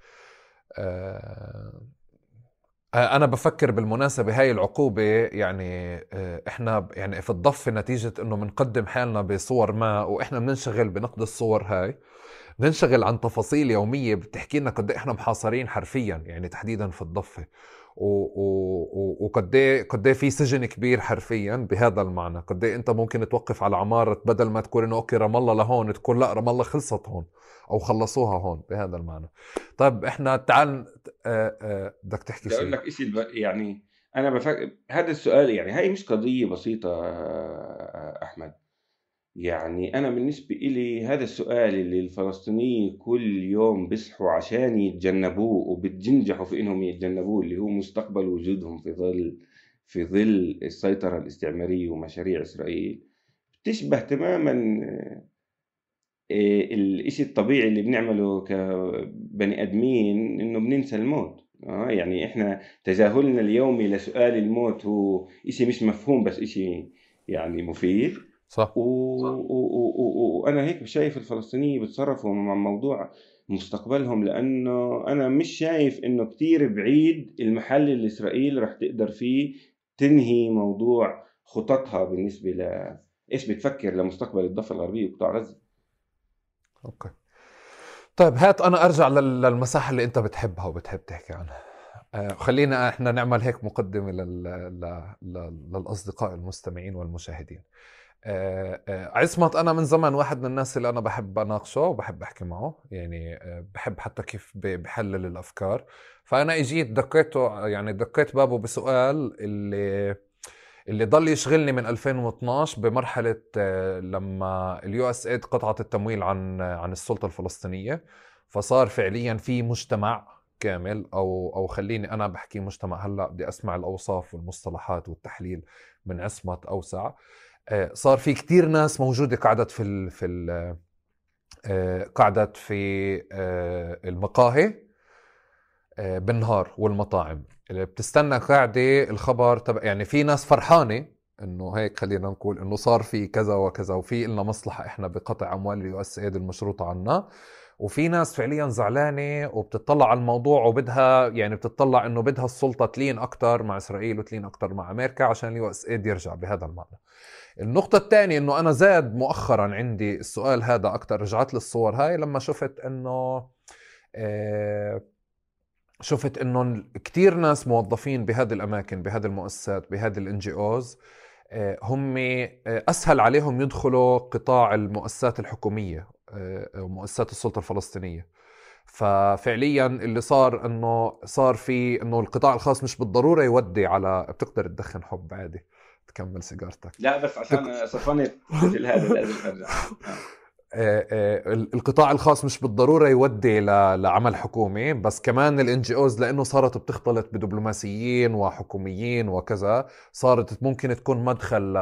آه أنا بفكر بالمناسبة هاي العقوبة يعني إحنا يعني في الضفة نتيجة إنه منقدم حالنا بصور ما وإحنا بننشغل بنقد الصور هاي، ننشغل عن تفاصيل يومية بتحكي لنا قد إحنا محاصرين حرفياً يعني تحديداً في الضفة وقد قد في سجن كبير حرفياً بهذا المعنى. قد أنت ممكن توقف على عمارة بدل ما تقول إنه أوكي رام الله لهون تقول لا رام الله خلصت هون أو خلصوها هون بهذا المعنى. طيب إحنا تعال بدك تحكي شيء. أقول لك إيش يعني أنا بفكر هذا السؤال يعني هاي مش قضية بسيطة أحمد، يعني أنا بالنسبة إلي هذا السؤال اللي الفلسطينيين كل يوم بيصحوا عشان يتجنبوه وبتجنجحوا في إنهم يتجنبوه اللي هو مستقبل وجودهم في ظل في ظل السيطرة الاستعمارية ومشاريع إسرائيل، بتشبه تماماً الإشي الطبيعي اللي بنعمله كبني أدمين إنه بننسى الموت. آه يعني إحنا تجاهلنا اليومي لسؤال الموت هو إشي مش مفهوم بس إشي يعني مفيد صح. وأنا هيك شايف الفلسطينيين بتصرفوا مع موضوع مستقبلهم، لأنه أنا مش شايف إنه كتير بعيد المحل اللي إسرائيل رح تقدر فيه تنهي موضوع خططها بالنسبة ل إيش بتفكر لمستقبل الضفة الغربية وقطاع غزة. أوكي طيب هات أنا أرجع للمساحة اللي أنت بتحبها وبتحب تحكي عنها. خلينا إحنا نعمل هيك مقدمة للأصدقاء المستمعين والمشاهدين. آه آه عصمت أنا من زمان واحد من الناس اللي أنا بحب أناقشه وبحب أحكي معه، يعني آه بحب حتى كيف بحلل الأفكار. فأنا إجيت دقيته يعني دقيت بابه بسؤال اللي اللي ضل يشغلني من ألفين واثناشر بمرحلة آه لما اليو اس ايد قطعت التمويل عن عن السلطة الفلسطينية، فصار فعليا في مجتمع كامل او او خليني انا بحكي مجتمع. هلا بدي اسمع الاوصاف والمصطلحات والتحليل من عصمت اوسع. صار في كتير ناس موجوده قعدت في ال في ال قعدت في المقاهي بالنهار والمطاعم اللي بتستنى قاعده الخبر تبع، يعني في ناس فرحانه انه هيك خلينا نقول انه صار في كذا وكذا وفي لنا مصلحه احنا بقطع اموال اليو اس ايد المشروطه عنا، وفي ناس فعليا زعلانه وبتطلع على الموضوع وبدها، يعني بتطلع انه بدها السلطه تلين اكثر مع اسرائيل وتلين اكثر مع امريكا عشان اليو اس ايد يرجع بهذا المعنى. النقطه الثانيه انه انا زاد مؤخرا عندي السؤال هذا اكثر، رجعت للصور هاي لما شفت انه آه شفت انه كثير ناس موظفين بهذه الاماكن بهذه المؤسسات بهذه الان جي اوز هم اسهل عليهم يدخلوا قطاع المؤسسات الحكوميه ومؤسسات السلطه الفلسطينيه. ففعليا اللي صار انه صار في انه القطاع الخاص مش بالضروره يودي على، بتقدر تدخن حب عادي تكمل سيجارتك. لا بس عشان صفني هذا لازم ارجع. القطاع الخاص مش بالضرورة يودي لعمل حكومي، بس كمان الان جي اوز لأنه صارت بتختلط بدبلوماسيين وحكوميين وكذا، صارت ممكن تكون مدخل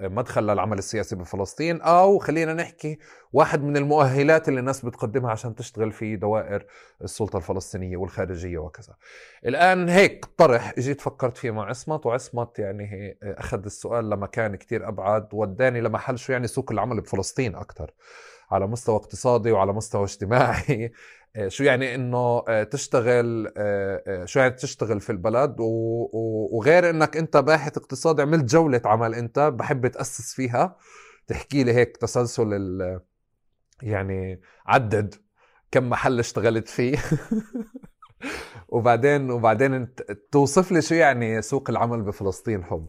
مدخل للعمل السياسي بفلسطين، أو خلينا نحكي واحد من المؤهلات اللي الناس بتقدمها عشان تشتغل في دوائر السلطة الفلسطينية والخارجية وكذا. الآن هيك طرح اجيت فكرت فيه مع عصمت، وعصمت يعني أخذ السؤال لمكان كتير أبعد وداني لمحل شو يعني سوق العمل بفلسطين أكتر على مستوى اقتصادي وعلى مستوى اجتماعي. شو يعني انه تشتغل، شو يعني تشتغل في البلد، وغير انك انت باحث اقتصادي عملت جولة عمل انت بحب تأسس فيها، تحكي لي هيك تسلسل ال يعني عدد كم محل اشتغلت فيه وبعدين وبعدين توصف لي شو يعني سوق العمل بفلسطين حب.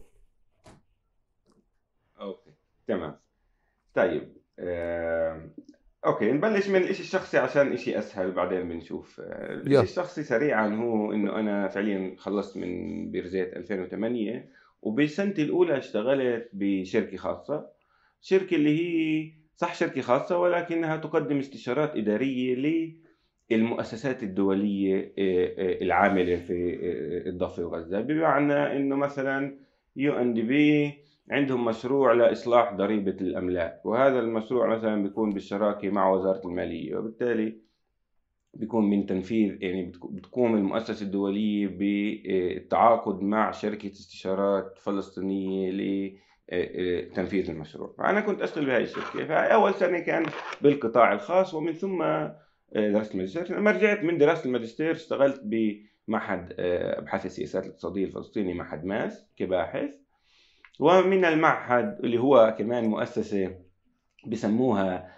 اوكي تمام طيب آه، اوكي نبلش من الاشي الشخصي عشان اشي اسهل بعدين بنشوف. الاشي الشخصي سريعا هو انه انا فعليا خلصت من بيرزيت ألفين وثمانية، وبسنتي الاولى اشتغلت بشركة خاصة، شركة اللي هي صح شركة خاصة ولكنها تقدم استشارات إدارية للمؤسسات الدولية العاملة في الضفة وغزة، بمعنى انه مثلا يو ان دي بي عندهم مشروع لإصلاح ضريبة الأملاك، وهذا المشروع مثلا بيكون بالشراكة مع وزارة المالية، وبالتالي بيكون من تنفيذ يعني بتقوم المؤسسة الدولية بالتعاقد مع شركة استشارات فلسطينية ل تنفيذ المشروع. فأنا كنت أشتغل بهاي الشركة، فأول سنة كان بالقطاع الخاص ومن ثم درست الماجستير. لما رجعت من دراسة الماجستير اشتغلت بمعهد أبحاث السياسات الاقتصادية الفلسطيني معهد ماس كباحث، ومن المعهد اللي هو كمان مؤسسة بسموها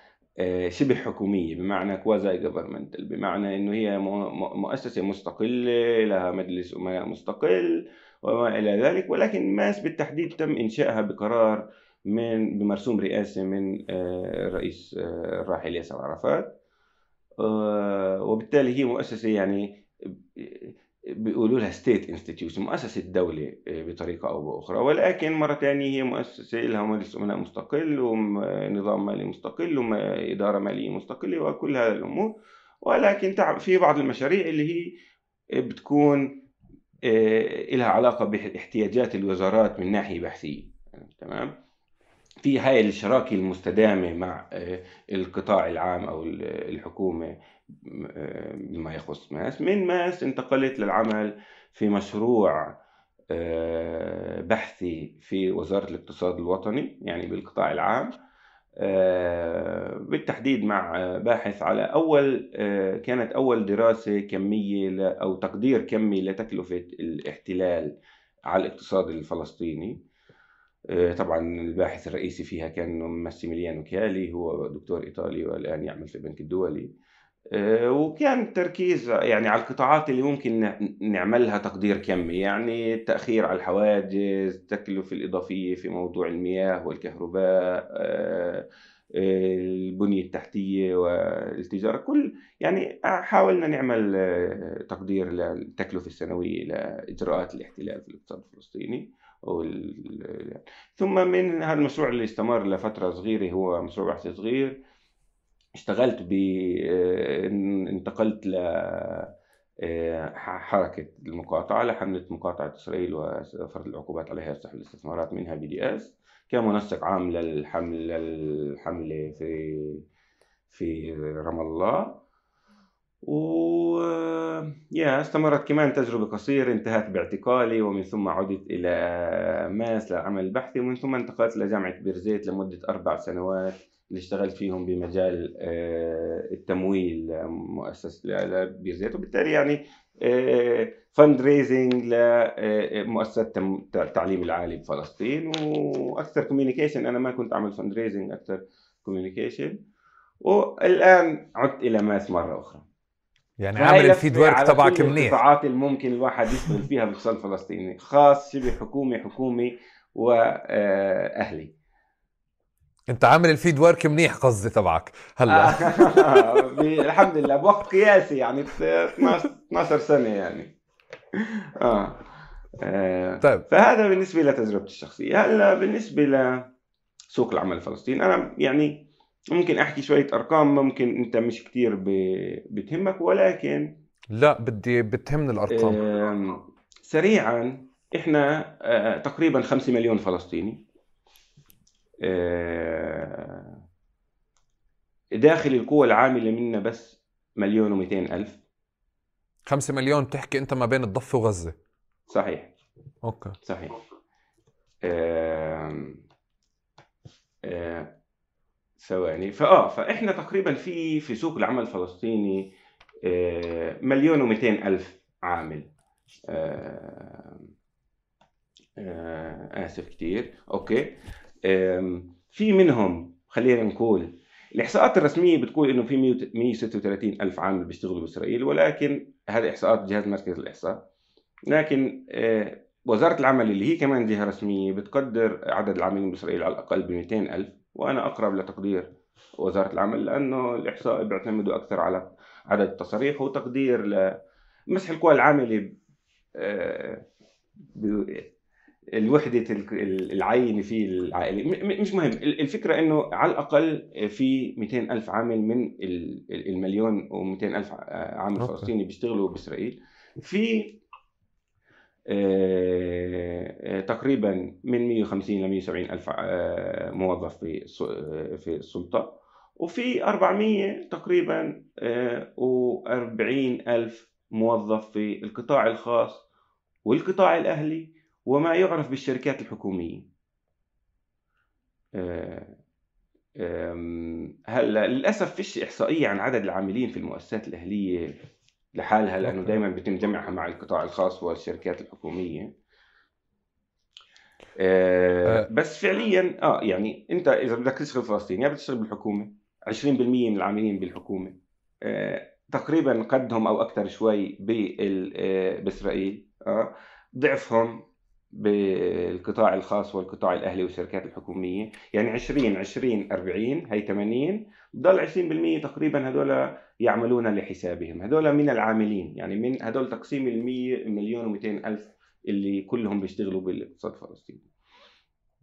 شبه حكومية بمعنى كوازاي جوفرمنتال، بمعنى إنه هي مؤسسة مستقلة لها مجلس أمناء مستقل وما إلى ذلك، ولكن ماس بالتحديد تم إنشائها بقرار من بمرسوم رئاسي من الرئيس الراحل ياسر عرفات، وبالتالي هي مؤسسة يعني بيقولوا لها ستيت انستيتيوشن، مؤسسة دولة بطريقة أو بأخرى، ولكن مرة ثانية هي مؤسسة لها مجلس أمناء مستقل ونظام مالي مستقل وإدارة مالية مستقلة وكل هذه الأمور، ولكن في بعض المشاريع اللي هي بتكون إلها علاقة باحتياجات الوزارات من ناحية بحثية. تمام، في هاي الشراكة المستدامة مع القطاع العام أو الحكومة بما يخص ماس. من ماس انتقلت للعمل في مشروع بحثي في وزارة الاقتصاد الوطني، يعني بالقطاع العام بالتحديد مع باحث على أول كانت أول دراسة كمية أو تقدير كمي لتكلفة الاحتلال على الاقتصاد الفلسطيني. طبعا الباحث الرئيسي فيها كان ماسيميليانو كيالي، هو دكتور إيطالي والآن يعمل في البنك الدولي، وكان التركيز يعني على القطاعات اللي ممكن نعملها تقدير كمي، يعني التأخير على الحواجز، التكلفة الإضافية في موضوع المياه والكهرباء، البنية التحتية والتجارة، كل يعني حاولنا نعمل تقدير للتكلفة السنوية لإجراءات الاحتلال في الاقتصاد الفلسطيني. ثم من هذا المشروع اللي استمر لفترة صغيرة، هو مشروع بحث صغير، اشتغلت ب انتقلت ل حركة المقاطعة لحملة مقاطعة إسرائيل وفرض العقوبات عليها وسحب الاستثمارات منها بي دي إس كمنسق عام للحمل الحملة في في رام الله. و يا استمرت كمان تجربة قصيرة انتهت باعتقالي، ومن ثم عدت إلى ماس للعمل البحثي، ومن ثم انتقلت لجامعة بيرزيت لمدة أربع سنوات اللي اشتغلت فيهم بمجال التمويل لمؤسسة بيرزيت، وبالتالي يعني فند ريزنج لمؤسسة التعليم العالي بفلسطين، وأكثر كوميونيكيشن. أنا ما كنت أعمل فند ريزنج، أكثر كوميونيكيشن. والآن عدت إلى ماس مرة أخرى. يعني عامل الفيد ورك تبعك منيح، القطاعات الممكن الواحد يشتغل فيها باقتصاد فلسطيني، خاص، شبه حكومي، حكومي واهلي. انت عامل الفيد ورك منيح، قصدي تبعك هلا. الحمد لله بوقت قياسي، يعني اثنعش سنه يعني. اه, آه. طيب. فهذا بالنسبه لتجربتي الشخصيه. هلا بالنسبه لسوق العمل الفلسطيني، انا يعني ممكن احكي شويه ارقام، ممكن انت مش كتير بتهمك، ولكن لا بدي بتهمني الارقام سريعا. احنا تقريبا خمسة مليون فلسطيني داخل القوى العامله منا، بس مليون ومئتين الف. خمسة مليون بتحكي انت ما بين الضفه وغزه؟ صحيح. اوكي صحيح. أه... أه... ثواني. فاه فاحنا تقريبا في في سوق العمل الفلسطيني مليون ومئتين الف عامل. اسف كتير. اوكي. في منهم، خلينا نقول الاحصاءات الرسميه بتقول انه في مئة وستة وثلاثين الف عامل بيشتغلوا باسرائيل، ولكن هذه احصاءات جهاز مركز الاحصاء. لكن وزاره العمل اللي هي كمان جهه رسميه بتقدر عدد العاملين باسرائيل على الاقل ب مئتين الف، وأنا أقرب لتقدير وزارة العمل، لأنه الإحصاء بيعتمدوا أكثر على عدد التصاريح وتقدير لمسح القوى العاملة بالوحدة العينة في العائلة. مش مهم، الفكرة أنه على الأقل في مئتين ألف عامل من المليون ومئتين ألف عامل فلسطيني بيشتغلوا بإسرائيل. في تقريبا من مئة وخمسين ل مئة وسبعين الف موظف في في السلطه، وفي أربعمئة تقريبا وأربعين الف موظف في القطاع الخاص والقطاع الاهلي وما يعرف بالشركات الحكوميه. هلا للاسف فيش احصائيه عن عدد العاملين في المؤسسات الاهليه لحالها، لأنه دائما بيتم جمعها مع القطاع الخاص والشركات الحكومية. آه بس فعليا اه يعني انت اذا بدك تشتغل فلسطيني، يا بتشتغل بالحكومة، عشرين بالمئة من العاملين بالحكومة آه تقريبا قدهم او اكثر شوي بإسرائيل، آه ضعفهم بالقطاع الخاص والقطاع الاهلي والشركات الحكوميه، يعني عشرين عشرين أربعين هي ثمانين، بضل عشرين بالمئة تقريبا هذول يعملون لحسابهم. هذول من العاملين، يعني من هذول تقسيم ال مئة مليون و200 الف اللي كلهم بيشتغلوا بالاقتصاد الفلسطيني.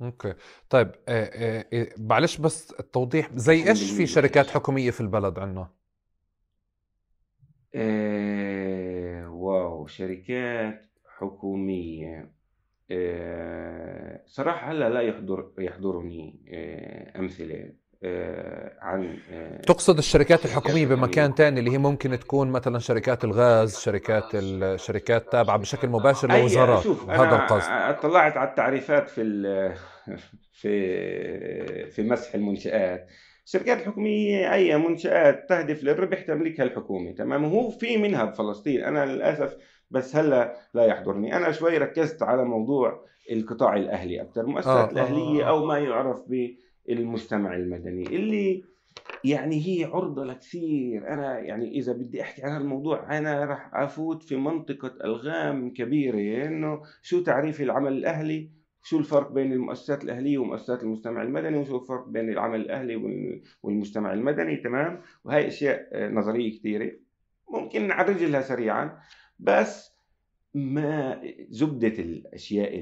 اوكي طيب. آه آه معلش بس التوضيح، زي ايش في شركات حكوميه في البلد عندنا؟ آه واو، شركات حكوميه أه صراحة هلا لا يحضر يحضرني أه أمثلة أه عن أه تقصد الشركات الحكومية بمكان تاني، اللي هي ممكن تكون مثلا شركات الغاز، شركات الشركات تابعة بشكل مباشر للوزارات. هذا القصد. أنا اطلعت على التعريفات في في في مسح المنشآت. الشركات الحكومية أي منشآت تهدف للربح تملكها الحكومة، تمام. هو في منها بفلسطين، أنا للأسف بس هلا لا يحضرني. أنا شوي ركزت على موضوع القطاع الأهلي أكثر، مؤسسات آه الأهلية آه أو ما يعرف بالمجتمع المدني، اللي يعني هي عرضة لكثير. أنا يعني إذا بدي أحكي عن هالموضوع أنا راح أفوت في منطقة ألغام كبيرة، إنه شو تعريف العمل الأهلي، شو الفرق بين المؤسسات الأهلية ومؤسسات المجتمع المدني، وشو الفرق بين العمل الأهلي والمجتمع المدني، تمام. وهي أشياء نظرية كثيرة ممكن نعرج لها سريعا، بس ما زبدة الأشياء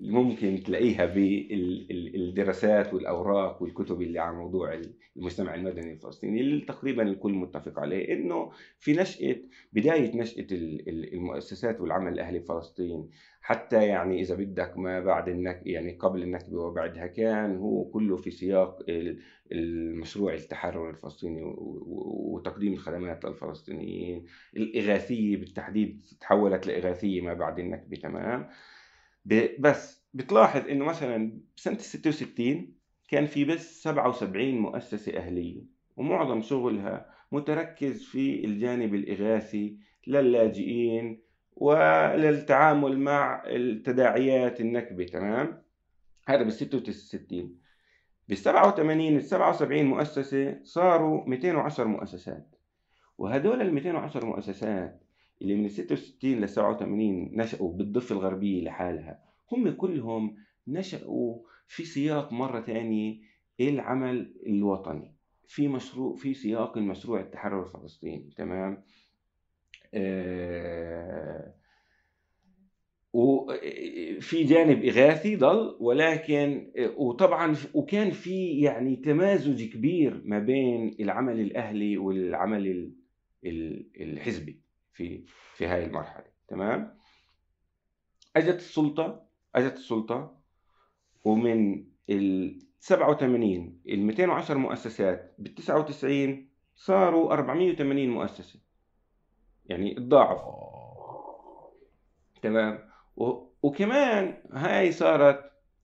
ممكن تلاقيها بالدراسات والأوراق والكتب اللي عن موضوع المجتمع المدني الفلسطيني، اللي تقريبا الكل متفق عليه إنه في نشأة بداية نشأة المؤسسات والعمل الأهلي في فلسطين، حتى يعني إذا بدك ما بعد النكبة، يعني قبل النكبة وبعدها، كان هو كله في سياق المشروع التحرر الفلسطيني وتقديم الخدمات للفلسطينيين. الإغاثية بالتحديد تحولت لإغاثية ما بعد النكبة، تمام. بس بتلاحظ انه مثلا سنة ستة وستين كان في بس سبعة وسبعين مؤسسة اهلية، ومعظم شغلها متركز في الجانب الاغاثي للاجئين وللتعامل مع تداعيات النكبة، تمام. هذا بال ستة وستين. بال سبعة وثمانين وال سبعة وسبعين مؤسسة صاروا مئتين وعشر مؤسسات، وهدول ال مئتين وعشر مؤسسات اللي من ستة وستين ل سبعة وثمانين نشأوا بالضفة الغربية لحالها، هم كلهم نشأوا في سياق مرة ثانية العمل الوطني، في مشروع، في سياق المشروع التحرر الفلسطيني، تمام. آه وفي جانب إغاثي ضل، ولكن وطبعا وكان في يعني تمازج كبير ما بين العمل الأهلي والعمل الحزبي في في هاي المرحله، تمام. اجت السلطه اجت السلطه ومن ال سبعة وثمانين ال مئتين وعشر مؤسسات، بال تسعة وتسعين صاروا أربعمئة وثمانين مؤسسه، يعني الضعف، تمام. وكمان هاي صارت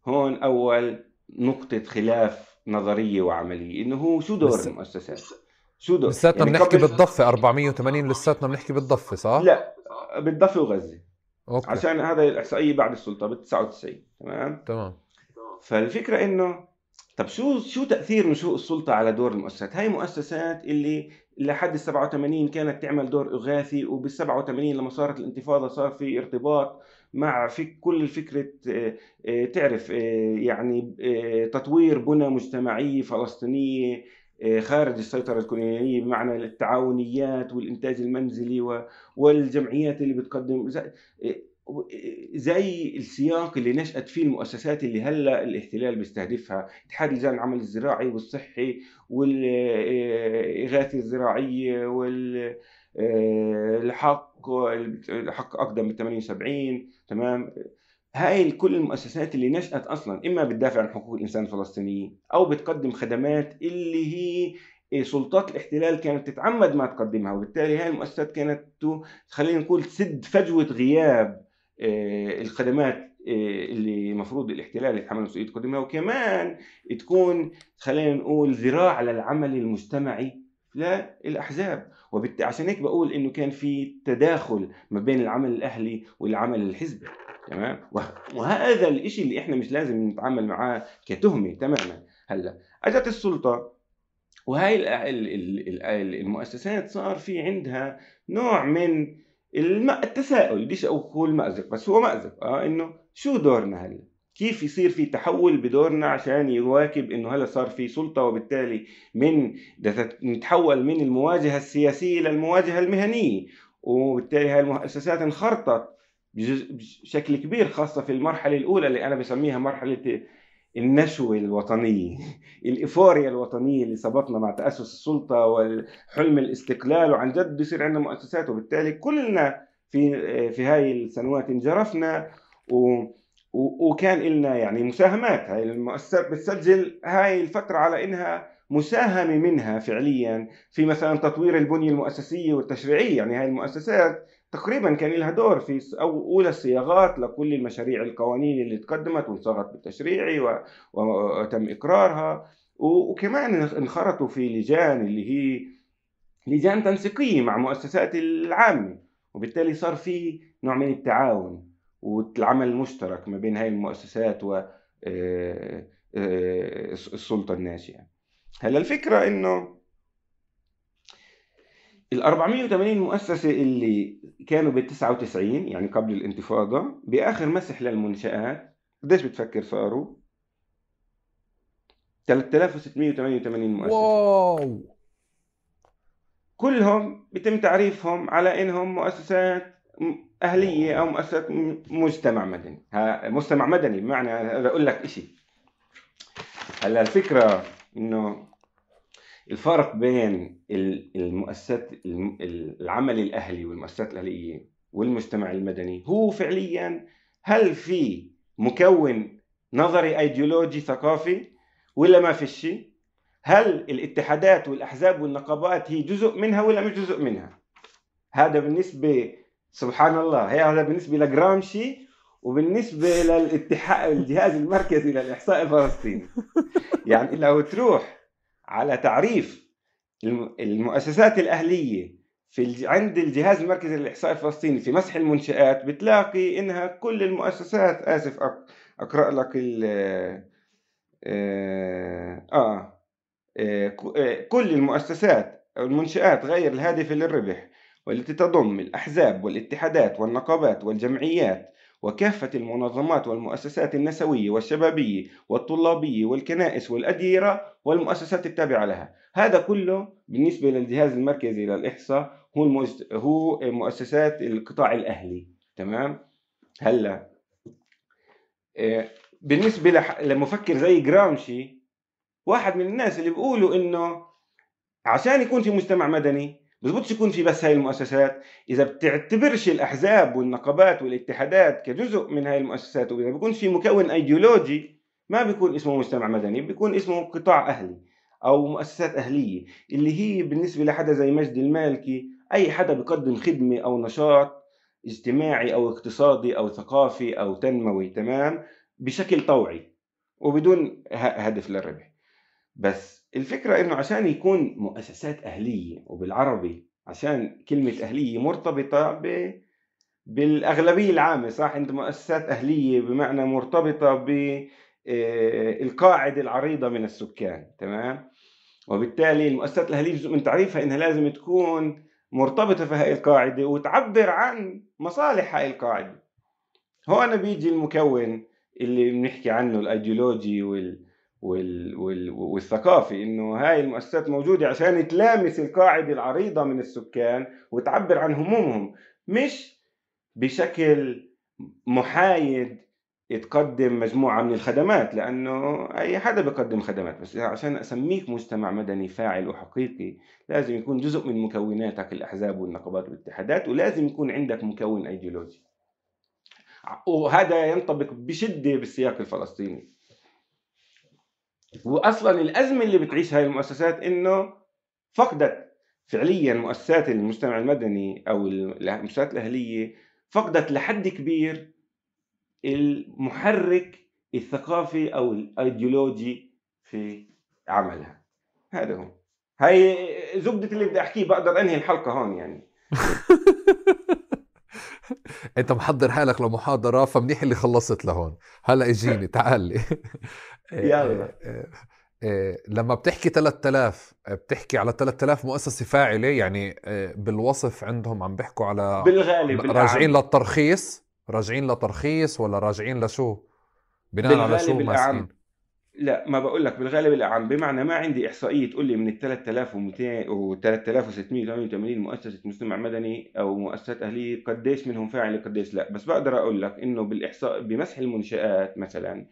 هون اول نقطه خلاف نظريه وعمليه، انه هو شو دور المؤسسات، شو دور؟ لساتنا يعني بنحكي بالضفة، أربعمئة وثمانين لساتنا بنحكي بالضفة، صح؟ لا، بالضفة وغزة. أوكي. عشان هذا الإحصائية بعد السلطة بال تسعة وتسعين، تمام؟ تمام. فالفكرة إنه طب شو شو تأثير نشوء السلطة على دور المؤسسات؟ هاي مؤسسات اللي لحد ال سبعة وثمانين كانت تعمل دور إغاثي، وبال سبعة وثمانين لما صارت الانتفاضة صار في ارتباط مع في كل الفكرة، تعرف يعني تطوير بنى مجتمعية فلسطينية خارج السيطرة الكولونيالية، بمعنى التعاونيات والإنتاج المنزلي والجمعيات اللي بتقدم زي السياق اللي نشأت فيه المؤسسات اللي هلأ الاحتلال بيستهدفها، اتحاد لجان العمل الزراعي والصحي والإغاثة الزراعية والحق الحق أقدم بال ثمانية وسبعين، تمام. هاي كل المؤسسات اللي نشأت أصلاً إما بتدافع عن حقوق الإنسان الفلسطيني أو بتقدم خدمات اللي هي سلطات الاحتلال كانت تتعمد ما تقدمها، وبالتالي هاي المؤسسات كانت خلينا نقول تسد فجوة غياب الخدمات اللي مفروض الاحتلال يتحمل مسؤولية تقدمها، وكمان تكون خلينا نقول ذراع للعمل المجتمعي للأحزاب. وبالتالي عشان هيك بقول إنه كان في تداخل ما بين العمل الأهلي والعمل الحزبي، تمام. وهذا الاشي اللي احنا مش لازم نتعامل معاه كتهمه تماما. هلا اجت السلطه وهي المؤسسات صار في عندها نوع من التساؤل، بديش اقول مأزق بس هو مأزق، اه انه شو دورنا هلا، كيف يصير في تحول بدورنا عشان يواكب انه هلا صار في سلطه، وبالتالي من نتحول من المواجهه السياسيه للمواجهه المهنيه، وبالتالي هاي المؤسسات انخرطت بشكل كبير، خاصة في المرحلة الأولى اللي أنا بسميها مرحلة النشوة الوطنية، الإيفوريا الوطنية اللي صابتنا مع تأسس السلطة والحلم الاستقلال، وعن جد يصير عندنا مؤسسات. وبالتالي كلنا في في هاي السنوات انجرفنا و وكان إلنا يعني مساهمات. هاي المؤسسات بتسجل هاي الفترة على إنها مساهمة منها فعليا في مثلا تطوير البنية المؤسسية والتشريعية، يعني هاي المؤسسات تقريبا كان لها دور في اولى الصياغات لكل المشاريع القوانين اللي تقدمت وصاغت بالتشريعي وتم اقرارها، وكمان انخرطوا في لجان اللي هي لجان تنسيقيه مع مؤسسات العامه، وبالتالي صار في نوع من التعاون والعمل المشترك ما بين هاي المؤسسات والسلطه الناشئه. هلا الفكره انه ال أربعمئة وثمانين مؤسسة اللي كانوا بال تسعة وتسعين يعني قبل الانتفاضة بآخر مسح للمنشآت، قديش بتفكر صاروا؟ ثلاثة آلاف وستمئة وثمانية وثمانين مؤسسة. واو. كلهم بيتم تعريفهم على إنهم مؤسسات أهلية أو مؤسسة مجتمع مدني. مجتمع مدني بمعنى بقول لك إشي. هلا الفكرة إنه الفرق بين المؤسسات العمل الأهلي والمؤسسات الأهلية والمجتمع المدني هو فعليا هل في مكون نظري أيديولوجي ثقافي ولا ما في شيء؟ هل الاتحادات والأحزاب والنقابات هي جزء منها ولا مش جزء منها؟ هذا بالنسبة سبحان الله، هذا بالنسبة لجرامشي وبالنسبة للاتحاد الجهاز المركزي للإحصاء الفلسطيني. يعني لو تروح على تعريف المؤسسات الأهلية في عند الجهاز المركزي للإحصاء الفلسطيني في مسح المنشآت بتلاقي إنها كل المؤسسات، آسف أقرأ لك ال آه كل المؤسسات أو المنشآت غير الهادفة للربح والتي تضم الأحزاب والاتحادات والنقابات والجمعيات وكافة المنظمات والمؤسسات النسوية والشبابية والطلابية والكنائس والأديرة والمؤسسات التابعة لها. هذا كله بالنسبة للجهاز المركزي للإحصاء هو المؤس... هو مؤسسات القطاع الأهلي. تمام. هلا بالنسبة لح... لمفكر زي جرامشي، واحد من الناس اللي بيقولوا إنه عشان يكون في مجتمع مدني بزبطش يكون في بس هاي المؤسسات، إذا بتعتبرش الأحزاب والنقابات والاتحادات كجزء من هاي المؤسسات وإذا بيكون في مكون أيديولوجي ما بيكون اسمه مجتمع مدني، بيكون اسمه قطاع أهلي أو مؤسسات أهلية، اللي هي بالنسبة لحدا زي مجدي المالكي أي حدا بيقدم خدمة أو نشاط اجتماعي أو اقتصادي أو ثقافي أو تنموي، تمام، بشكل طوعي وبدون هدف للربح. بس الفكرة إنه عشان يكون مؤسسات أهلية، وبالعربي عشان كلمة أهلية مرتبطة ب... بالأغلبية العامة، صح؟ أنت مؤسسات أهلية بمعنى مرتبطة بالقاعدة العريضة من السكان، تمام؟ وبالتالي المؤسسات الأهلية جزء من تعريفها إنها لازم تكون مرتبطة في هاي القاعدة وتعبر عن مصالح هاي القاعدة. هون بيجي المكون اللي بنحكي عنه الأيديولوجي وال وال وال والثقافي، إنه هاي المؤسسات موجودة عشان تلامس القاعدة العريضة من السكان وتعبر عن همومهم، مش بشكل محايد تقدم مجموعة من الخدمات، لأنه أي حدا بيقدم خدمات. بس عشان أسميك مجتمع مدني فاعل وحقيقي لازم يكون جزء من مكوناتك الأحزاب والنقابات والاتحادات، ولازم يكون عندك مكون أيديولوجي، وهذا ينطبق بشدة بالسياق الفلسطيني. واصلا الازمه اللي بتعيش هاي المؤسسات انه فقدت فعليا مؤسسات المجتمع المدني او المؤسسات الاهليه فقدت لحد كبير المحرك الثقافي او الايديولوجي في عملها. هذا هو، هاي زبده اللي بدي احكيه، بقدر انهي الحلقه هون يعني. انت محضر حالك لمحاضره، فمنيح اللي خلصت لهون. هلا اجيني تعال لي. يلا. لما بتحكي ثلاثة آلاف بتحكي على ثلاثة آلاف مؤسسه فاعله، يعني بالوصف عندهم عم بيحكوا على بالغالب راجعين للترخيص، راجعين لترخيص ولا راجعين لشو؟ بناء على شو ماسكين؟ لا، ما بقول لك بالغالب العام، بمعنى ما عندي احصائيه تقول لي من ال ثلاثة آلاف ومئتين و ثلاثة آلاف وستمئة وثمانية وثمانين مؤسسه مجتمع مدني او مؤسسات اهليه قديش منهم فاعله قديش لا. بس بقدر اقول لك انه بالاحصاء بمسح المنشآت مثلا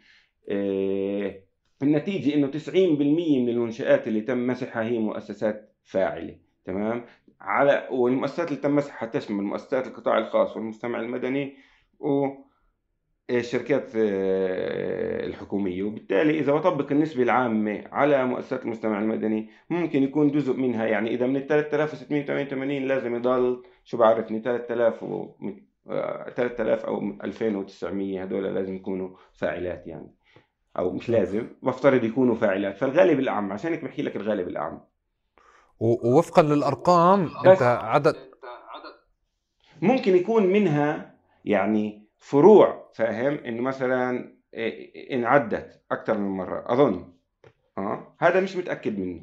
إيه النتيجه انه تسعين بالمئة من المنشآت اللي تم مسحها هي مؤسسات فاعله، تمام، على والمؤسسات اللي تم مسحها تشمل مؤسسات القطاع الخاص والمجتمع المدني و الشركات الحكومية. وبالتالي إذا بطبق النسبة العامة على مؤسسات المجتمع المدني ممكن يكون جزء منها، يعني إذا من ال ثلاثة آلاف وستمئة وثمانية وثمانين لازم يضل شو بعرفني ثلاثة آلاف و ثلاثة آلاف أو ألفين وتسعمئة هدول لازم يكونوا فاعلات، يعني أو مش لازم، بفترض يكونوا فاعلات. فالغالب الأعم، عشان هيك بحكي لك الغالب الأعم. ووفقا للأرقام أنت عدد ممكن يكون منها يعني فروع، فاهم، انه مثلا انعدت اكثر من مره اظن، اه هذا مش متاكد منه.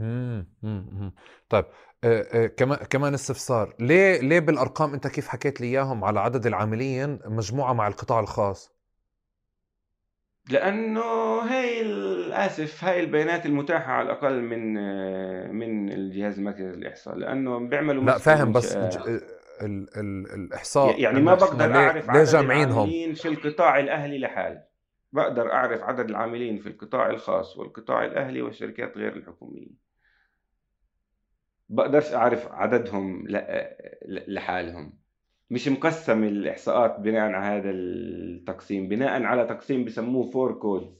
امم طيب آه آه كمان كمان استفسار، ليه ليه بالارقام انت كيف حكيت لي اياهم على عدد العاملين مجموعه مع القطاع الخاص؟ لانه هي الاسف هاي البيانات المتاحه على الاقل من من الجهاز المركزي للاحصاء، لانه بيعملوا لا فاهم بس آه ال ال الاحصاء يعني ما بقدر اعرف عدد العاملين في القطاع الاهلي لحال، بقدر اعرف عدد العاملين في القطاع الخاص والقطاع الاهلي والشركات غير الحكوميه، بقدرش اعرف عددهم لحالهم. مش مقسم الاحصاءات بناء على هذا التقسيم، بناء على تقسيم بسموه فور كودز،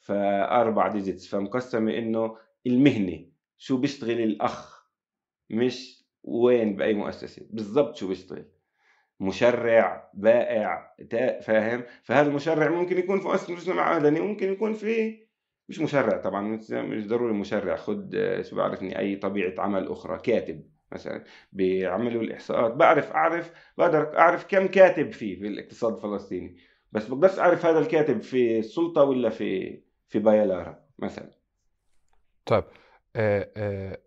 فاربع ديجيتس، فمقسمه انه المهنه شو بيشتغل الاخ، مش وين باي مؤسسه بالضبط شو بيشتغل، مشرع، بائع، فاهم. فهذا المشرع ممكن يكون في مؤسسه معادنه، وممكن يكون في مش مشرع طبعا، مش ضروري مشرع، خد شو بعرفني اي طبيعه عمل اخرى، كاتب مثلا. بيعملوا الاحصاءات بعرف اعرف بقدر اعرف كم كاتب فيه في الاقتصاد الفلسطيني، بس بقدرش اعرف هذا الكاتب في السلطه ولا في في بايلارا مثلا. طيب آآ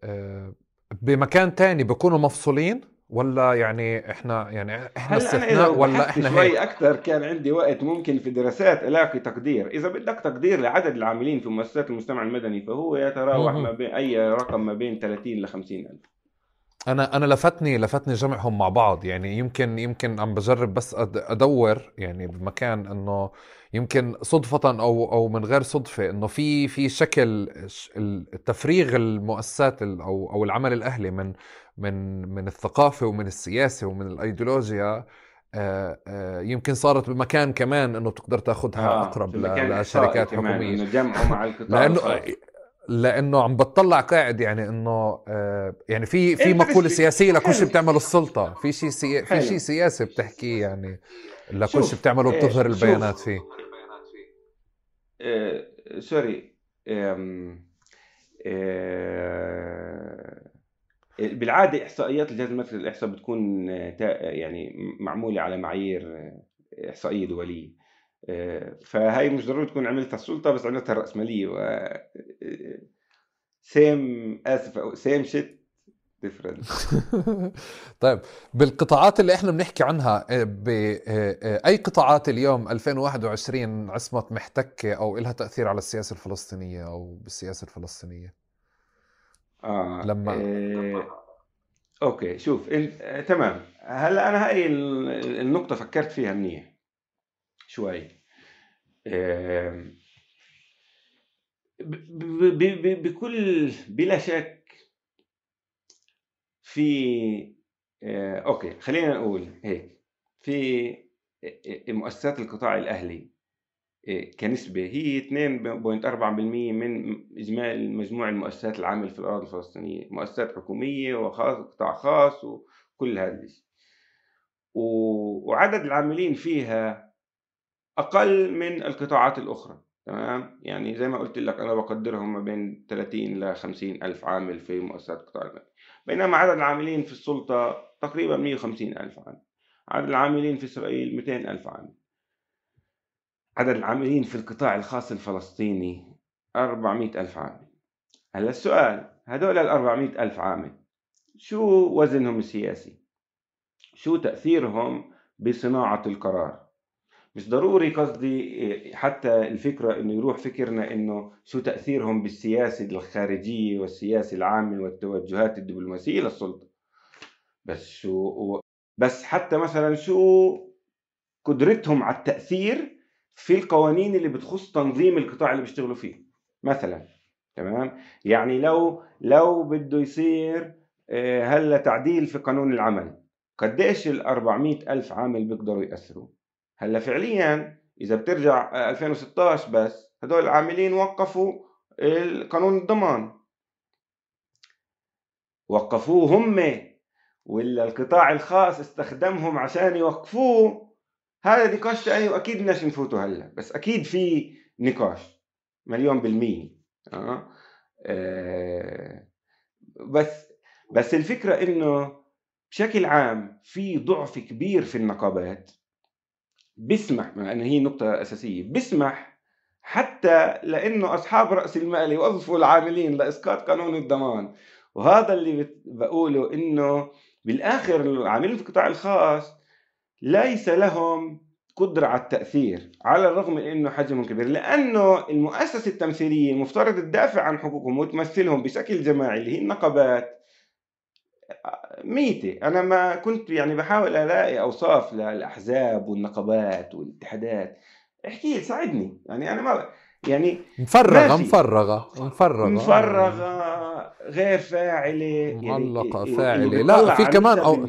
آآ بمكان تاني بكونوا مفصولين ولا يعني احنا يعني احنا استثناء ولا احنا شوي اكثر؟ كان عندي وقت ممكن في دراسات الاقي تقدير. اذا بدك تقدير لعدد العاملين في مؤسسات المجتمع المدني فهو يتراوح ما بين اي رقم ما بين ثلاثين لخمسين ألف. انا انا لفتني لفتني جمعهم مع بعض، يعني يمكن يمكن عم بجرب بس ادور يعني بمكان انه يمكن صدفة او او من غير صدفة انه في في شكل التفريغ المؤسسات او او العمل الاهلي من من من الثقافة ومن السياسة ومن الايديولوجيا، يمكن صارت بمكان كمان انه تقدر تاخذها آه اقرب لشركات حكومية لانه لانه عم بتطلع قاعد يعني انه آه يعني في في مقوله سياسيه لكل شيء بتعمله السلطه، في شيء سي... في شيء سياسي بتحكي يعني لكل شيء بتعمله بتظهر البيانات فيه. آه، سوري آه، آه، بالعاده احصائيات الجهاز المركزي للاحصاء بتكون يعني معموله على معايير احصائيه دوليه، فهي مش ضروري تكون عملتها السلطة، بس عملتها الرأسمالية و سيم آسف سيم شيت ديفرنت. طيب بالقطاعات اللي احنا بنحكي عنها، بأي قطاعات اليوم ألفين وواحد وعشرين عصمت محتكة أو إلها تأثير على السياسة الفلسطينية أو بالسياسة الفلسطينية؟ آه لما إيه... أوكي شوف ال... تمام. هلأ أنا هاي النقطة فكرت فيها منيح شوي. بكل بلا شك في اوكي خلينا نقول هيك، في مؤسسات القطاع الاهلي كنسبه هي اثنين فاصلة أربعة بالمئة من اجمالي مجموع المؤسسات العامله في الاراضي الفلسطينيه، مؤسسات حكوميه وخاص قطاع خاص وكل هذا الشيء، وعدد العاملين فيها أقل من القطاعات الأخرى. تمام، يعني زي ما قلت لك أنا بقدرهم ما بين ثلاثين لخمسين ألف عامل في مؤسسات القطاع المدني، بينما عدد العاملين في السلطة تقريبا مئة وخمسين ألف عامل، عدد العاملين في إسرائيل مئتين ألف عامل، عدد العاملين في القطاع الخاص الفلسطيني أربعمئة ألف عامل. هلا السؤال، هدول الأربعمئة ألف عامل شو وزنهم السياسي؟ شو تأثيرهم بصناعة القرار؟ مش ضروري قصدي حتى الفكرة انه يروح فكرنا انه شو تأثيرهم بالسياسة الخارجية والسياسة العامة والتوجهات الدبلوماسية للسلطة، بس شو بس حتى مثلا شو قدرتهم على التأثير في القوانين اللي بتخص تنظيم القطاع اللي بيشتغلوا فيه مثلا. تمام، يعني لو لو بده يصير هلا تعديل في قانون العمل، قديش الأربعمئة ألف عامل بيقدروا يأثروا؟ هلا فعليا اذا بترجع ألفين وستة عشر بس هدول العاملين وقفوا قانون الضمان، وقفوه هم ولا القطاع الخاص استخدمهم عشان يوقفوه؟ هذا نقاش ثاني واكيد بدناش نفوته هلا، بس اكيد في نقاش مليون بالمية. أه؟ أه بس بس الفكرة انه بشكل عام في ضعف كبير في النقابات، بسمح لأن هي نقطة أساسية، بسمح حتى لأنه أصحاب رأس المال يوظفوا العاملين لإسقاط قانون الضمان. وهذا اللي بقوله، إنه بالآخر العاملين في القطاع الخاص ليس لهم قدرة على التأثير على الرغم إنه حجمهم كبير، لأنه المؤسسة التمثيلية المفترض تدافع عن حقوقهم وتمثلهم بشكل جماعي اللي هي النقابات ميتة. أنا ما كنت يعني بحاول ألاقي أوصاف للأحزاب والنقابات والاتحادات. احكي لي ساعدني يعني. أنا ما يعني مفرغة مفرغة مفرغة مفرغة غير فاعلة معلقة يعني فاعلة. لا في كمان أو...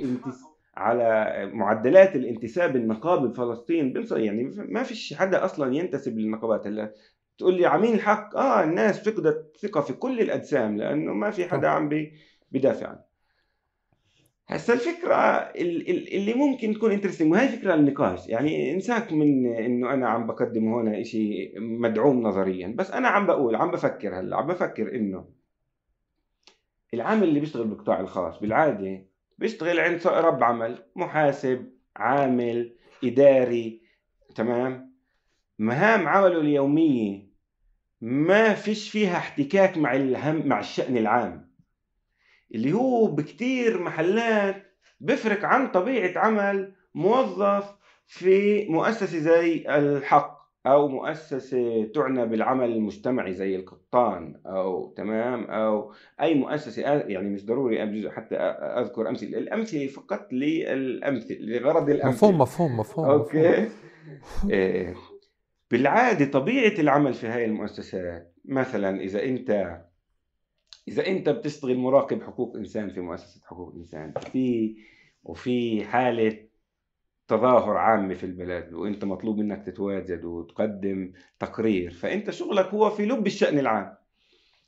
على معدلات الانتساب النقابي بفلسطين بمصر يعني ما فيش حدا أصلا ينتسب للنقابات. هلا تقول لي عمين الحق آه الناس فقدت ثقة في كل الأجسام لأنه ما في حدا عم بي بدافع عنه. هسه الفكرة اللي ممكن تكون انترستنج وهي فكرة النقاش يعني انساك من انه انا عم بقدم هنا اشي مدعوم نظريا، بس انا عم بقول عم بفكر هلا عم بفكر انه العامل اللي بيشتغل بالقطاع الخاص بالعادة بيشتغل عند رب عمل، محاسب، عامل، اداري، تمام؟ مهام عمله اليومية ما فيش فيها احتكاك مع الهم مع الشأن العام اللي هو بكتير محلات بفرق عن طبيعة عمل موظف في مؤسسة زي الحق أو مؤسسة تعنى بالعمل المجتمعي زي القطان أو تمام أو أي مؤسسة. يعني مش ضروري حتى أذكر أمثلة، الأمثلة فقط للأمثلة لغرض الأمثلة. مفهوم مفهوم مفهوم أوكي. بالعادة طبيعة العمل في هاي المؤسسات مثلا إذا أنت إذا أنت بتشتغل مراقب حقوق إنسان في مؤسسة حقوق إنسان في وفي حالة تظاهر عامة في البلد وأنت مطلوب منك تتواجد وتقدم تقرير، فأنت شغلك هو في لب الشأن العام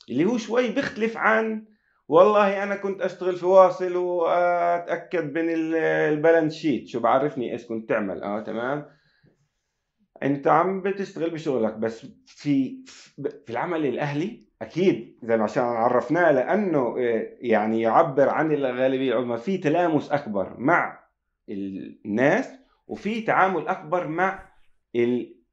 اللي هو شوي بيختلف عن والله أنا كنت أشتغل في واصل وأتأكد من البالانس شيت شو بعرفني إيش كنت تعمل. آه تمام، أنت عم بتشتغل بشغلك بس في في العمل الأهلي أكيد إذا عشان عرفناه لأنه يعني يعبر عن الغالبية ما في تلامس أكبر مع الناس وفي تعامل أكبر مع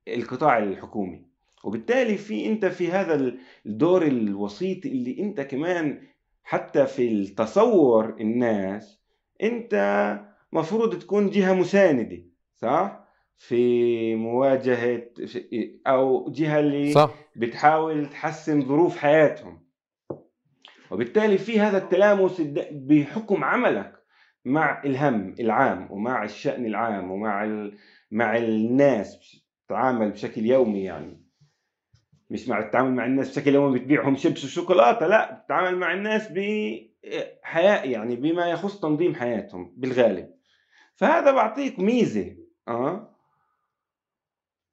القطاع الحكومي، وبالتالي في أنت في هذا الدور الوسيط اللي أنت كمان حتى في التصور الناس أنت مفروض تكون جهة مساندة صح؟ في مواجهة أو جهة اللي صح. بتحاول تحسن ظروف حياتهم، وبالتالي في هذا التلامس بحكم عملك مع الهم العام ومع الشأن العام ومع ال... مع الناس تتعامل بشكل يومي. يعني مش مع التعامل مع الناس بشكل يومي بتبيعهم شيبس وشوكولاتة، لا بتتعامل مع الناس بحياة يعني بما يخص تنظيم حياتهم بالغالب. فهذا بعطيك ميزة. أه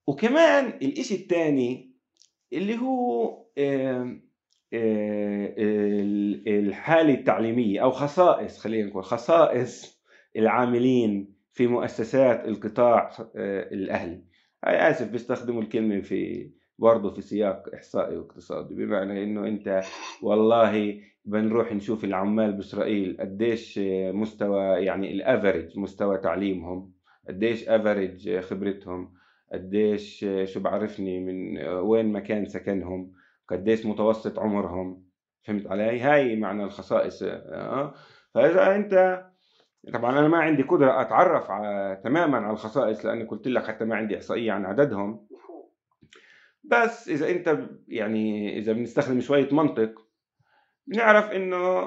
وكمان الاشي الثاني اللي هو الحالة التعليمية أو خصائص، خلينا نقول خصائص العاملين في مؤسسات القطاع الأهلي. أنا آسف بيستخدموا الكلمة في برضه في سياق إحصائي واقتصادي، بمعنى إنه أنت والله بنروح نشوف العمال بإسرائيل قديش مستوى يعني الأفريج مستوى تعليمهم، قديش أفريج خبرتهم، قديش شو بعرفني من وين مكان سكنهم، قديش متوسط عمرهم. فهمت علي؟ هاي معنى الخصائص. آه. فإذا أنت طبعا أنا ما عندي قدرة أتعرف على... تماما على الخصائص لأني قلت لك حتى ما عندي إحصائية عن عددهم، بس إذا أنت يعني إذا بنستخدم شوية منطق بنعرف إنه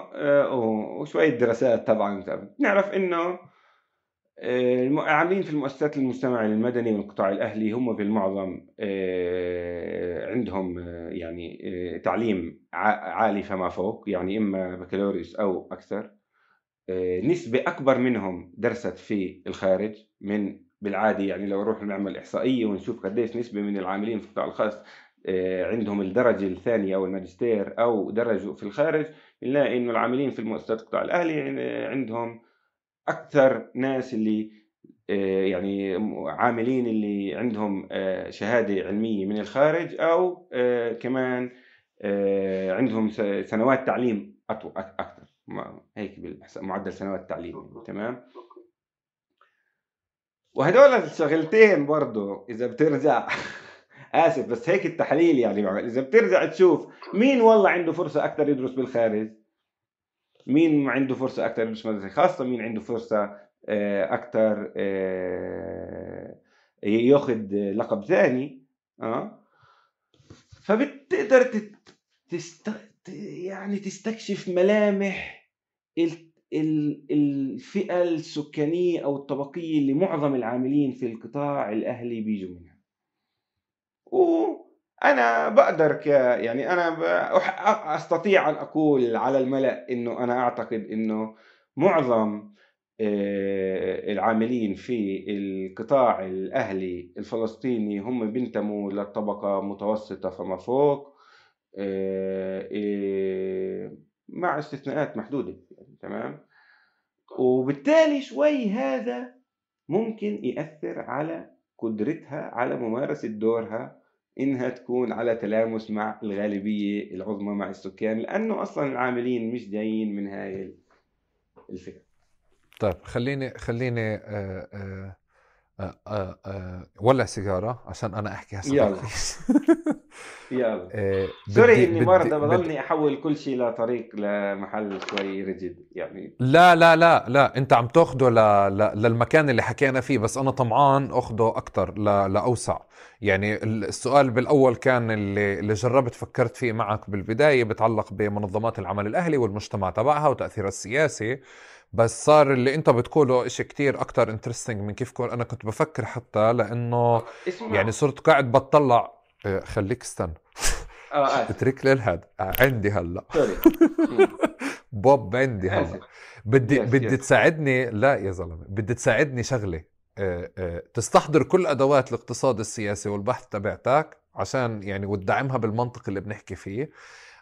وشوية دراسات طبعا بنعرف إنه العاملين في المؤسسات المجتمع المدني والقطاع الأهلي هم في المعظم عندهم يعني تعليم عالي فما فوق، يعني إما بكالوريوس أو أكثر. نسبة أكبر منهم درست في الخارج من بالعادي، يعني لو نروح نعمل إحصائية ونشوف قديش نسبة من العاملين في القطاع الخاص عندهم الدرجة الثانية أو الماجستير أو درجوا في الخارج، بنلاقي إنه العاملين في المؤسسات القطاع الأهلي عندهم أكثر ناس اللي يعني عاملين اللي عندهم شهادة علمية من الخارج أو كمان عندهم سنوات تعليم أطول أكثر، هيك معدل سنوات تعليم. تمام. وهدول الشغلتين برضو إذا بترجع آسف بس هيك التحليل يعني إذا بترجع تشوف مين والله عنده فرصة أكثر يدرس بالخارج، مين عنده فرصة أكثر يدرس مدرسة خاصة، مين عنده فرصة أكثر ياخد لقب ثاني. أه فبتقدر تست يعني تستكشف ملامح الفئة السكانية أو الطبقية اللي معظم العاملين في القطاع الأهلي بيجوا منها. وأنا بقدر ك يعني أنا أستطيع أن أقول على الملأ إنه أنا أعتقد إنه معظم العاملين في القطاع الأهلي الفلسطيني هم بينتموا للطبقة متوسطة فما فوق، مع استثناءات محدودة، تمام؟ وبالتالي شوي هذا ممكن يأثر على قدرتها على ممارسة دورها إنها تكون على تلامس مع الغالبية العظمى مع السكان، لأنه أصلا العاملين مش جايين من هاي الفكرة. طيب خليني خليني آآ آآ آآ آآ ولع سيجارة عشان أنا أحكي هسا. يلا يلا سوري إني مرة بضلني أحول كل شيء لطريق لمحل شوي رجل يعني. لا لا لا لا أنت عم تأخده ل... ل... للمكان اللي حكينا فيه، بس أنا طمعان أخده أكتر ل... لأوسع. يعني السؤال بالأول كان اللي, اللي جربت فكرت فيه معك بالبداية بتعلق بمنظمات العمل الأهلي والمجتمع تبعها وتأثيرها السياسي، بس صار اللي انت بتقوله اشي كتير اكتر انترستنج من كيف كون انا كنت بفكر، حتى لانه يعني صرت قاعد بتطلع. خليك استنى اه اترك للهاد عندي هلا بوب عندي هلا بدي بدي تساعدني. لا يا زلمه بدي تساعدني شغله، تستحضر كل ادوات الاقتصاد السياسي والبحث تبعتك عشان يعني وتدعمها بالمنطق اللي بنحكي فيه،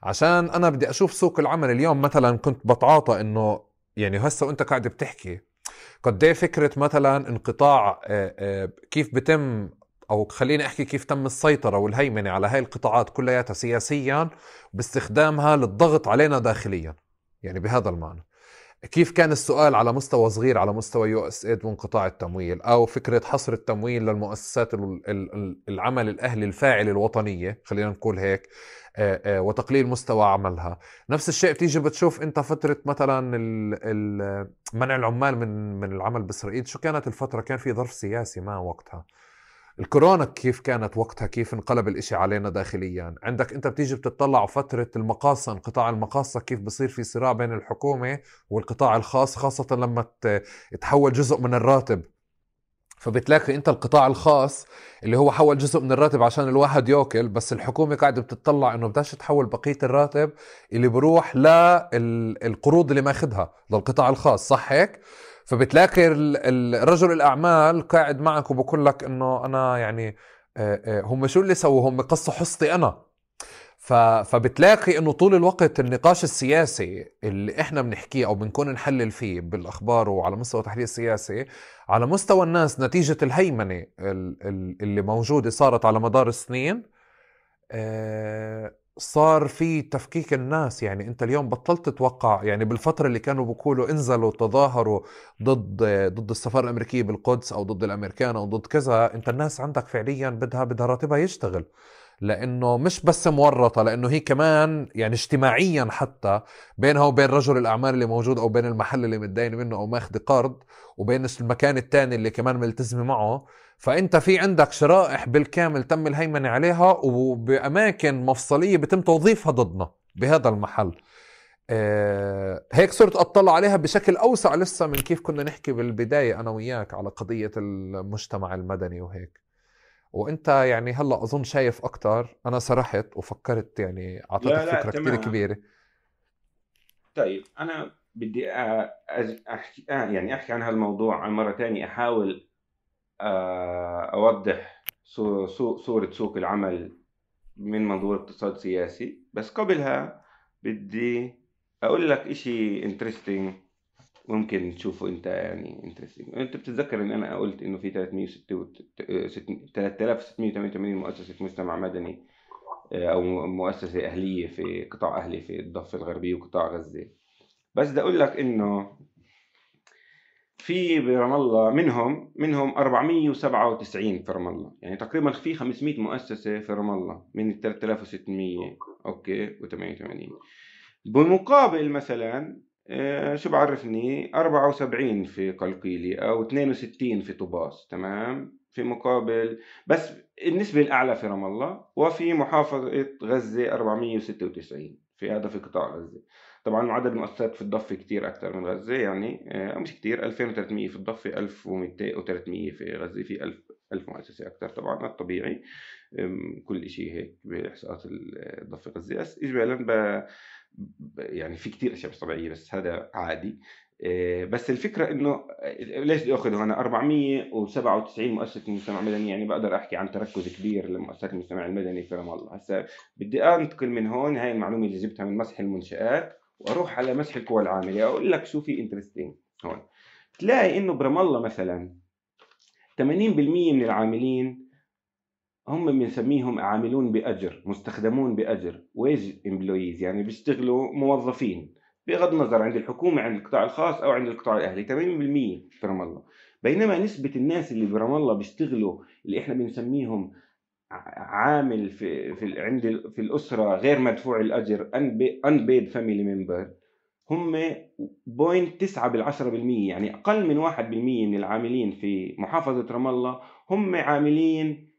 عشان انا بدي اشوف سوق العمل اليوم. مثلا كنت بتعاطى انه يعني هسه وانت قاعد بتحكي قد ايه فكره مثلا انقطاع كيف بتم، او خليني احكي كيف تم السيطره والهيمنه على هاي القطاعات كلياتها سياسيا باستخدامها للضغط علينا داخليا. يعني بهذا المعنى كيف كان السؤال على مستوى صغير، على مستوى يو اس ايد وانقطاع التمويل، او فكره حصر التمويل للمؤسسات العمل الاهلي الفاعله الوطنيه، خلينا نقول هيك، وتقليل مستوى عملها. نفس الشيء بتيجي بتشوف انت فتره مثلا منع العمال من من العمل باسرائيل، شو كانت الفتره؟ كان في ظرف سياسي ما وقتها، الكورونا كيف كانت وقتها، كيف انقلب الاشي علينا داخليا. عندك انت بتيجي بتطلع فترة المقاصة، قطاع المقاصة كيف بصير في صراع بين الحكومة والقطاع الخاص، خاصة لما تحول جزء من الراتب، فبتلاقي انت القطاع الخاص اللي هو حول جزء من الراتب عشان الواحد يأكل، بس الحكومة قاعدة بتطلع انه بداش تحول بقية الراتب اللي بروح للقروض اللي ماخدها للقطاع الخاص، صح هيك؟ فبتلاقي الرجل الأعمال قاعد معك وبقول لك إنه أنا يعني هم شو اللي سووا، هم قصوا حصتي أنا. فبتلاقي إنه طول الوقت النقاش السياسي اللي إحنا بنحكيه أو بنكون نحلل فيه بالأخبار وعلى مستوى تحليل سياسي على مستوى الناس نتيجة الهيمنة اللي موجودة صارت على مدار السنين، صار في تفكيك الناس. يعني انت اليوم بطلت تتوقع، يعني بالفترة اللي كانوا بيقولوا انزلوا تظاهروا ضد ضد السفارة الامريكية بالقدس او ضد الامريكان او ضد كذا، انت الناس عندك فعليا بدها بدها راتبها يشتغل، لانه مش بس مورطة، لانه هي كمان يعني اجتماعيا حتى بينها وبين رجل الاعمال اللي موجود او بين المحل اللي متدين منه او ماخذ قرض وبين المكان التاني اللي كمان ملتزم معه. فانت في عندك شرائح بالكامل تم الهيمنة عليها، وباماكن مفصلية بتم توظيفها ضدنا بهذا المحل. أه هيك صرت اطلع عليها بشكل اوسع لسه من كيف كنا نحكي بالبداية انا وياك على قضية المجتمع المدني وهيك. وانت يعني هلا اظن شايف اكتر، انا سرحت وفكرت يعني اعطيتك فكرة كتير كبيرة. طيب انا بدي احكي يعني احكي عن هالموضوع مرة تانية، احاول أوضح صورة سوق العمل من منظور اقتصاد سياسي، بس قبلها بدي أقول لك إشي interesting ممكن تشوفه أنت يعني interesting. أنت بتتذكر إن أنا قلت إنه في ثلاثة آلاف وستمئة وثمانية وثمانين مؤسسة مجتمع مدني أو مؤسسة أهلية في قطاع أهلي في الضفة الغربية وقطاع غزة، بس بدي أقول لك إنه في برام الله منهم منهم أربعمئة وسبعة وتسعين في رام الله، يعني تقريبا في خمسمئة مؤسسة في رام الله من ال ثلاثة آلاف وستمئة اوكي و88. بالمقابل مثلا آه شو بعرفني أربعة وسبعين في قلقيلي او اثنين وستين في طباس، تمام، في مقابل بس النسبة الأعلى في رام الله وفي محافظة غزة أربعمية وستة وتسعين، في هذا في قطاع غزة. طبعا عدد المؤسسات في الضفة كتير أكثر من غزة، يعني مش كتير، ألفين وثلاثمية في الضفة، ألف ومئتين وثلاثمية في غزة، في ألف ألف مؤسسة أكثر طبعا، الطبيعي كل إشي هيك بإحصاءات الضفة غزة. إجمالا يعني في كتير أشياء مش طبيعية، بس هذا عادي. بس الفكرة إنه ليش بدي آخذه أنا أربعمية وسبعة وتسعين مؤسسة مجتمع مدني، يعني بقدر أحكي عن تركز كبير لمؤسسات المجتمع المدني في رام الله. هسا بدي أنتقل من هون، هاي المعلومة اللي جبتها من مسح المنشآت، وأروح على مسح القوى العاملة. أقول لك شو في انترستين هون، تلاقي إنه برام الله مثلا ثمانين بالمية من العاملين هم بنسميهم عاملون بأجر، مستخدمون بأجر، ويج امبلويز، يعني بيشتغلوا موظفين بغض النظر عند الحكومة عند القطاع الخاص أو عند القطاع الأهلي، ثمانين بالمية في رام الله. بينما نسبة الناس اللي برام الله بيشتغلوا اللي إحنا بنسميهم عامل في في عند في الأسرة غير مدفوع الأجر unpaid family member، هم صفر فاصلة تسعة بالعشرة بالمية، يعني أقل من واحد بالمية من العاملين في محافظة رام الله هم عاملين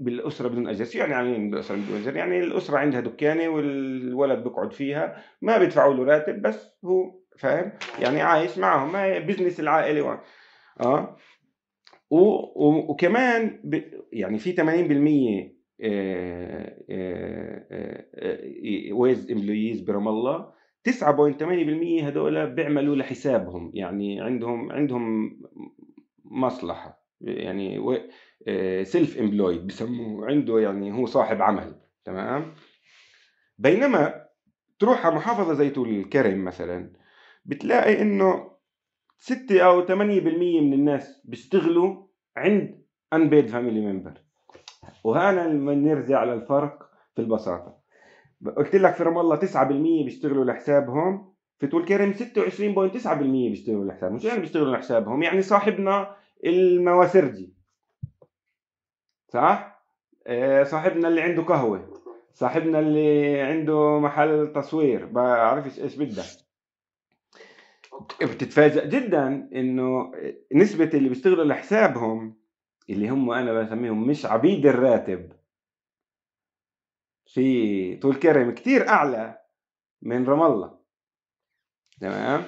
بالأسرة بدون أجر. شو يعني عاملين بالأسرة بدون أجر؟ يعني الأسرة عندها دكانة والولد بيقعد فيها، ما بيدفعوا له راتب، بس هو فاهم يعني عايش معهم، ما بزنس العائلة و... آه و... و... وكمان ب... يعني في ثمانين بالمية ويز امبلويز برام الله، تسعة فاصلة ثمانية بالمية هذول بيعملوا لحسابهم، يعني عندهم عندهم مصلحة، يعني و... سيلف امبلويد بسموه، عنده يعني هو صاحب عمل، تمام. بينما تروح على محافظة زي طول الكرم مثلا، بتلاقي انه ستة او ثمانية بالمية من الناس بيشتغلوا عند unpaid family member. وهنا لما نرجع للفرق في البساطة، قلت لك في رام الله تسعة بالمية بيشتغلوا لحسابهم، في طول الكرم ستة وعشرين فاصلة تسعة بالمية بيشتغلوا لحسابهم. شو يعني بيشتغلوا لحسابهم؟ يعني صاحبنا المواسرجي، صح؟ صاحبنا اللي عنده قهوة، صاحبنا اللي عنده محل تصوير، بعرفش ايش بدك. بتتفاجأ جدا انه نسبة اللي بيشتغلوا لحسابهم اللي هم انا بسميهم مش عبيد الراتب في طول كرم كتير اعلى من رام الله، تمام؟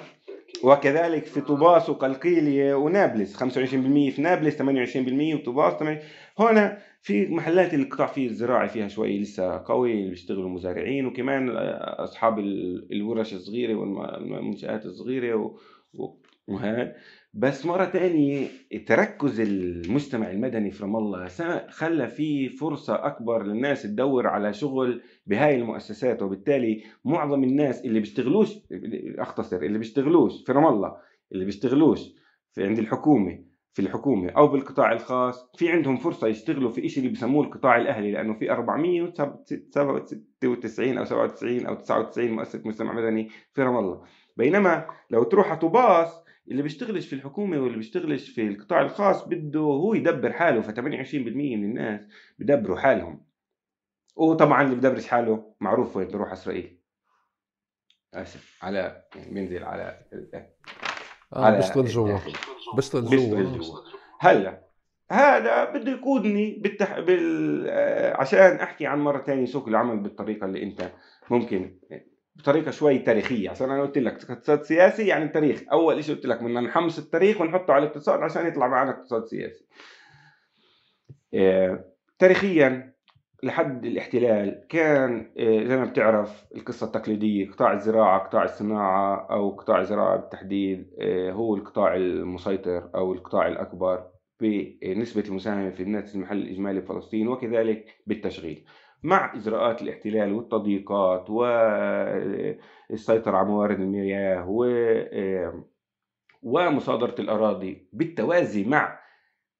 وكذلك في طوباس وقلقيلية ونابلس، خمسة وعشرين بالمية في نابلس، ثمانية وعشرين بالمية وطوباس ثمانية وعشرين بالمية. هنا في محلات القطاع فيه الزراعي فيها شوي لسه قوي، اللي بيشتغلوا مزارعين، وكمان أصحاب الورش الصغيرة والمنشآت الصغيرة وهذا. بس مرة تانية تركز المجتمع المدني في رام الله خلى فيه فرصة أكبر للناس تدور على شغل بهاي المؤسسات، وبالتالي معظم الناس اللي بيشتغلوش، أختصر، اللي بيشتغلوش في رام الله، اللي بيشتغلوش في عند الحكومة، في الحكومة أو بالقطاع الخاص، في عندهم فرصة يشتغلوا في إشي اللي بسموه القطاع الأهلي، لأنه في أربعمية وستة وتسعين أو سبعة وتسعين أو تسعة وتسعين مؤسسة مجتمع مدني في رام الله. بينما لو تروح على طوباس، اللي بيشتغلش في الحكومة واللي بيشتغلش في القطاع الخاص بده هو يدبر حاله، ف ثمانية وعشرين بالمية من الناس بدبروا حالهم، وطبعا اللي بدبرش حاله معروف وين بيروح، إسرائيل. آسف على بينزل على على بشتغل جوا بشتغل جوا هلا هذا بده يقودني بالتح... بال... عشان أحكي عن مرة تانية سوق العمل بالطريقة اللي أنت ممكن، بطريقه شوي تاريخيه، عشان انا قلت لك اقتصاد سياسي يعني تاريخ. اول شيء قلت لك بدنا نحمص التاريخ ونحطه على الاقتصاد عشان يطلع معنا اقتصاد سياسي. آه، تاريخيا لحد الاحتلال كان آه، زي ما بتعرف القصه التقليديه، قطاع الزراعه، قطاع الصناعه، او قطاع الزراعه بالتحديد آه، هو القطاع المسيطر او القطاع الاكبر بنسبه المساهمه في الناتج المحلي الاجمالي بفلسطين، وكذلك بالتشغيل. مع إجراءات الاحتلال والتضييقات والسيطرة على موارد المياه ومصادرة الأراضي، بالتوازي مع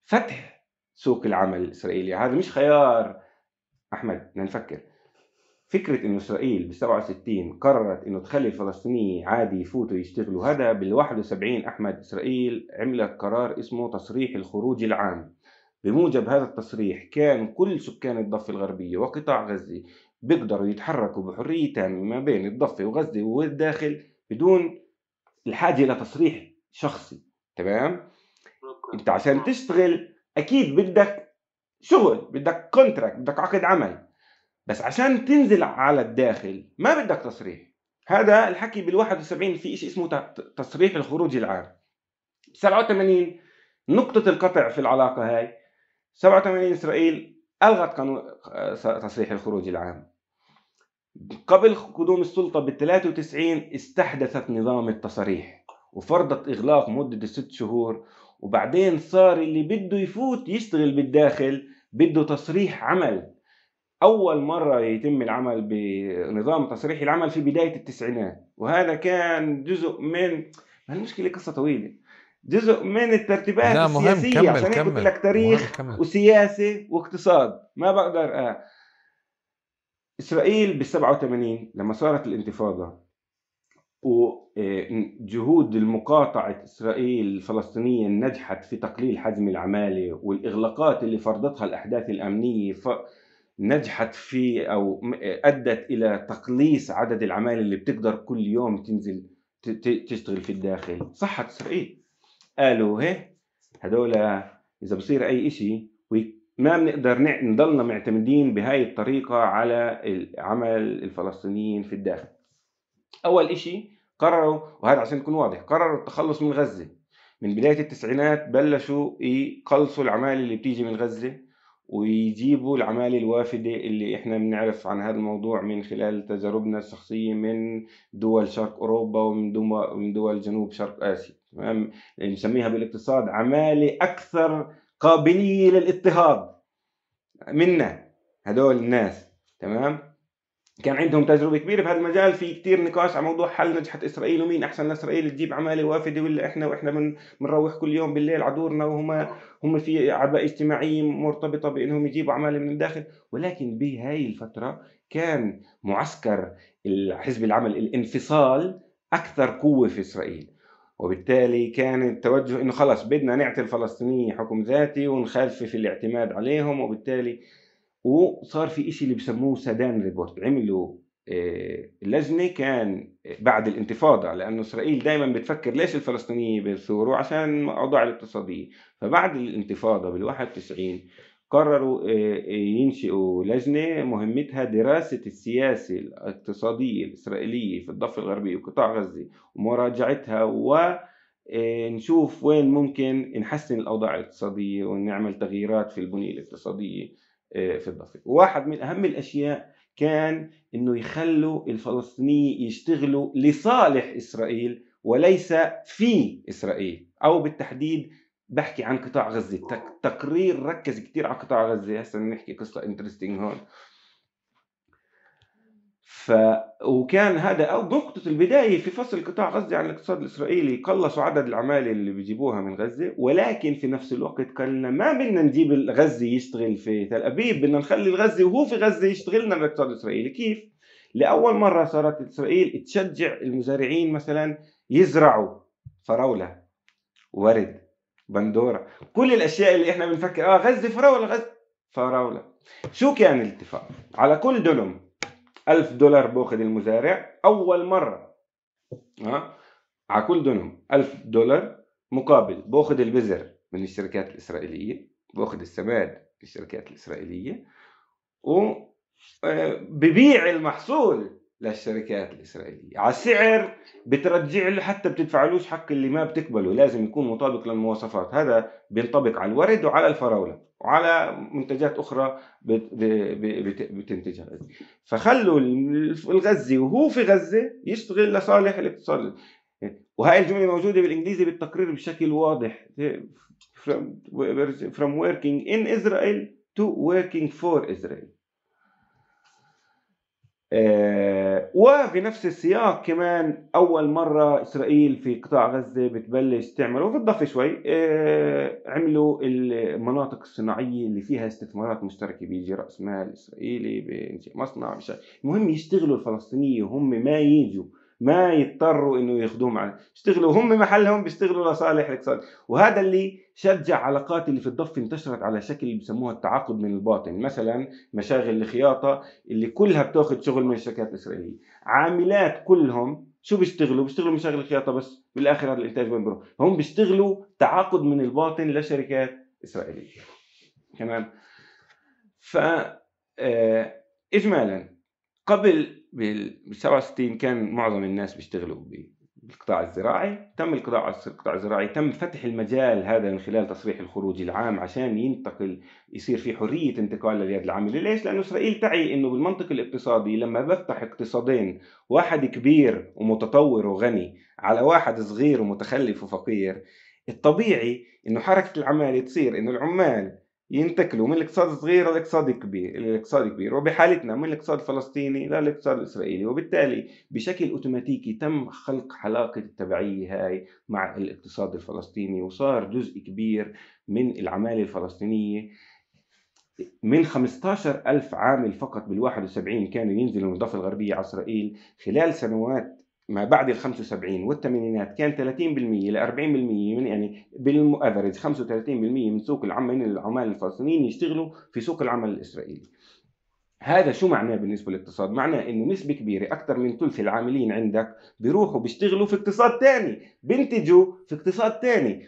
فتح سوق العمل الإسرائيلي. هذا مش خيار أحمد، نفكر فكرة إنه إسرائيل بالسبعة وستين قررت إنه تخلي الفلسطيني عادي يفوتوا يشتغلوا، هذا بالواحد وسبعين أحمد إسرائيل عملت قرار اسمه تصريح الخروج العام. بموجب هذا التصريح كان كل سكان الضفة الغربية وقطاع غزة بيقدروا يتحركوا بحرية تامة ما بين الضفة وغزة والداخل بدون الحاجة لتصريح شخصي، تمام؟ أنت عشان تشتغل اكيد بدك شغل، بدك كونتراكت، بدك عقد عمل. بس عشان تنزل على الداخل ما بدك تصريح. هذا الحكي بالواحد وسبعين في شيء اسمه تصريح الخروج العام. سبعة وثمانين نقطة القطع في العلاقة هاي. سبعة وثمانين إسرائيل ألغت قانون تصريح الخروج العام. قبل قدوم السلطة بالثلاثة وتسعين استحدثت نظام التصريح وفرضت إغلاق مدة ست شهور، وبعدين صار اللي بده يفوت يشتغل بالداخل بده تصريح عمل. أول مرة يتم العمل بنظام تصريح العمل في بداية التسعينات، وهذا كان جزء من المشكلة، قصة طويلة، جزء من الترتيبات السياسية. كمل عشان كمل. قلت لك تاريخ وسياسة واقتصاد، ما بقدر آه. إسرائيل بالسبعة وثمانين لما صارت الانتفاضة وجهود المقاطعة إسرائيل الفلسطينية نجحت في تقليل حجم العمالة، والإغلاقات اللي فرضتها الأحداث الأمنية ف... نجحت في أو أدت إلى تقليص عدد العمالة اللي بتقدر كل يوم تنزل تشتغل في الداخل. صحت إسرائيل، قالوا هيه هدول إذا بصير أي إشي ما بنقدر نضلنا معتمدين بهاي الطريقة على عمل الفلسطينيين في الداخل. أول إشي قرروا، وهذا عشان نكون واضح، قرروا التخلص من غزة. من بداية التسعينات بلشوا يقلصوا العمالة اللي بتيجي من غزة ويجيبوا العمالة الوافدة اللي احنا بنعرف عن هذا الموضوع من خلال تجاربنا الشخصية من دول شرق أوروبا ومن دول جنوب شرق آسيا. تمام، نسميها بالاقتصاد عمالة أكثر قابلية للاضطهاد منا هدول الناس. تمام، كان عندهم تجربة كبيرة بهذا المجال. في كتير نقاش على موضوع هل نجحت إسرائيل ومين أحسن لإسرائيل تجيب عمالة وافدة ولا إحنا، وإحنا بنروح كل يوم بالليل عدورنا وهما هم في عباءة اجتماعية مرتبطة بأنهم يجيبوا عمالة من الداخل. ولكن بهاي الفترة كان معسكر حزب العمل الانفصال أكثر قوة في إسرائيل، وبالتالي كان التوجه إنه خلاص بدنا نعطي الفلسطينيين حكم ذاتي ونخفف الاعتماد عليهم. وبالتالي وصار في إشي اللي بسموه سدان ريبورت، عملوا لجنة كان بعد الانتفاضة، لأنه إسرائيل دائما بتفكر ليش الفلسطينيين بيثوروا، عشان أوضاع الاقتصادية. فبعد الانتفاضة بالواحد وتسعين قرروا ينشئوا لجنة مهمتها دراسة السياسة الاقتصادية الإسرائيلية في الضفة الغربية وقطاع غزة ومراجعتها، ونشوف وين ممكن نحسن الأوضاع الاقتصادية ونعمل تغييرات في البنية الاقتصادية في الضفة. واحد من أهم الأشياء كان إنه يخلوا الفلسطينيين يشتغلوا لصالح إسرائيل وليس في إسرائيل، أو بالتحديد بحكي عن قطاع غزة. تقرير ركز كتير على قطاع غزة، هسا نحكي قصة انترستينج هون. ف... وكان هذا نقطة البداية في فصل قطاع غزة عن الاقتصاد الإسرائيلي. قلصوا عدد العمالة اللي بيجيبوها من غزة، ولكن في نفس الوقت قالنا ما بدنا نجيب الغزي يشتغل في تل أبيب، بدنا نخلي الغزي وهو في غزة يشتغلنا بالاقتصاد الإسرائيلي. كيف؟ لأول مرة صارت إسرائيل تشجع المزارعين مثلا يزرعوا فراولة، ورد، بندورة، كل الأشياء اللي إحنا بنفكر آه غزة فراولة غزة فراولة. شو كان الاتفاق؟ على كل دلم ألف دولار باخذ المزارع أول مرة، أه؟ على كل دونم ألف دولار مقابل باخذ البذر من الشركات الإسرائيلية، باخذ السماد من الشركات الإسرائيلية، وببيع المحصول للشركات الإسرائيلية على سعر بترجع له، حتى بتدفعلوش حق اللي ما بتقبله، لازم يكون مطابق للمواصفات. هذا بينطبق على الورد وعلى الفراولة وعلى منتجات أخرى بتنتجها. فخلوا الغزي وهو في غزة يشتغل لصالح الاقتصاد. وهاي الجملة موجودة بالإنجليزي بالتقرير بشكل واضح، from working in Israel to working for Israel. وفي نفس السياق كمان أول مرة إسرائيل في قطاع غزة بتبلش تعمل، وفي الضفة شوي عملوا المناطق الصناعية اللي فيها استثمارات مشتركة، بيجي رأس مال إسرائيلي بينشئ مصنع. المهم يشتغلوا الفلسطينيين وهم ما يجوا، ما يضطروا إنه ياخذوهم على يشتغلوا هم محلهم، بيشتغلوا لصالح الاقتصاد. وهذا اللي شجع علاقات اللي في الضفة انتشرت على شكل بسموها التعاقد من الباطن، مثلا مشاغل الخياطة اللي كلها بتاخذ شغل من الشركات الإسرائيلية، عاملات كلهم شو بيشتغلوا؟ بيشتغلوا مشاغل الخياطة، بس بالآخر هذا الإنتاج وين بيروح؟ هم بيشتغلوا تعاقد من الباطن لشركات إسرائيلية. تمام. ف إجمالا قبل بال سبعة وستين كان معظم الناس بيشتغلوا بالقطاع الزراعي، تم القطاع القطاع الزراعي تم فتح المجال هذا من خلال تصريح الخروج العام عشان ينتقل يصير في حرية انتقال لليد العاملة. ليش؟ لأنه إسرائيل تعي إنه بالمنطق الاقتصادي لما بفتح اقتصادين، واحد كبير ومتطور وغني على واحد صغير ومتخلف وفقير، الطبيعي إنه حركة العمالة تصير إنه العمال ينتقلوا من الاقتصاد الصغير للاقتصاد الكبير، الاقتصاد الكبير، وبحالتنا من الاقتصاد الفلسطيني للاقتصاد الإسرائيلي، وبالتالي بشكل أوتوماتيكي تم خلق حلاقة التبعية هاي مع الاقتصاد الفلسطيني، وصار جزء كبير من العمالة الفلسطينية من خمسة عشر ألف عامل فقط بالواحد وسبعين كانوا ينزلوا المضافة الغربية على إسرائيل خلال سنوات ما بعد ال خمسة وسبعين والثمانينات، كان ثلاثين بالمئة ل أربعين بالمئة من يعني بالمؤفرج خمسة وثلاثين بالمئة من سوق العمل العمال الفلسطينيين يشتغلوا في سوق العمل الإسرائيلي. هذا شو معناه بالنسبة للاقتصاد؟ معناه إنه نسبة كبيرة أكثر من ثلث العاملين عندك بيروحوا بيشتغلوا في اقتصاد ثاني، بينتجوا في اقتصاد ثاني،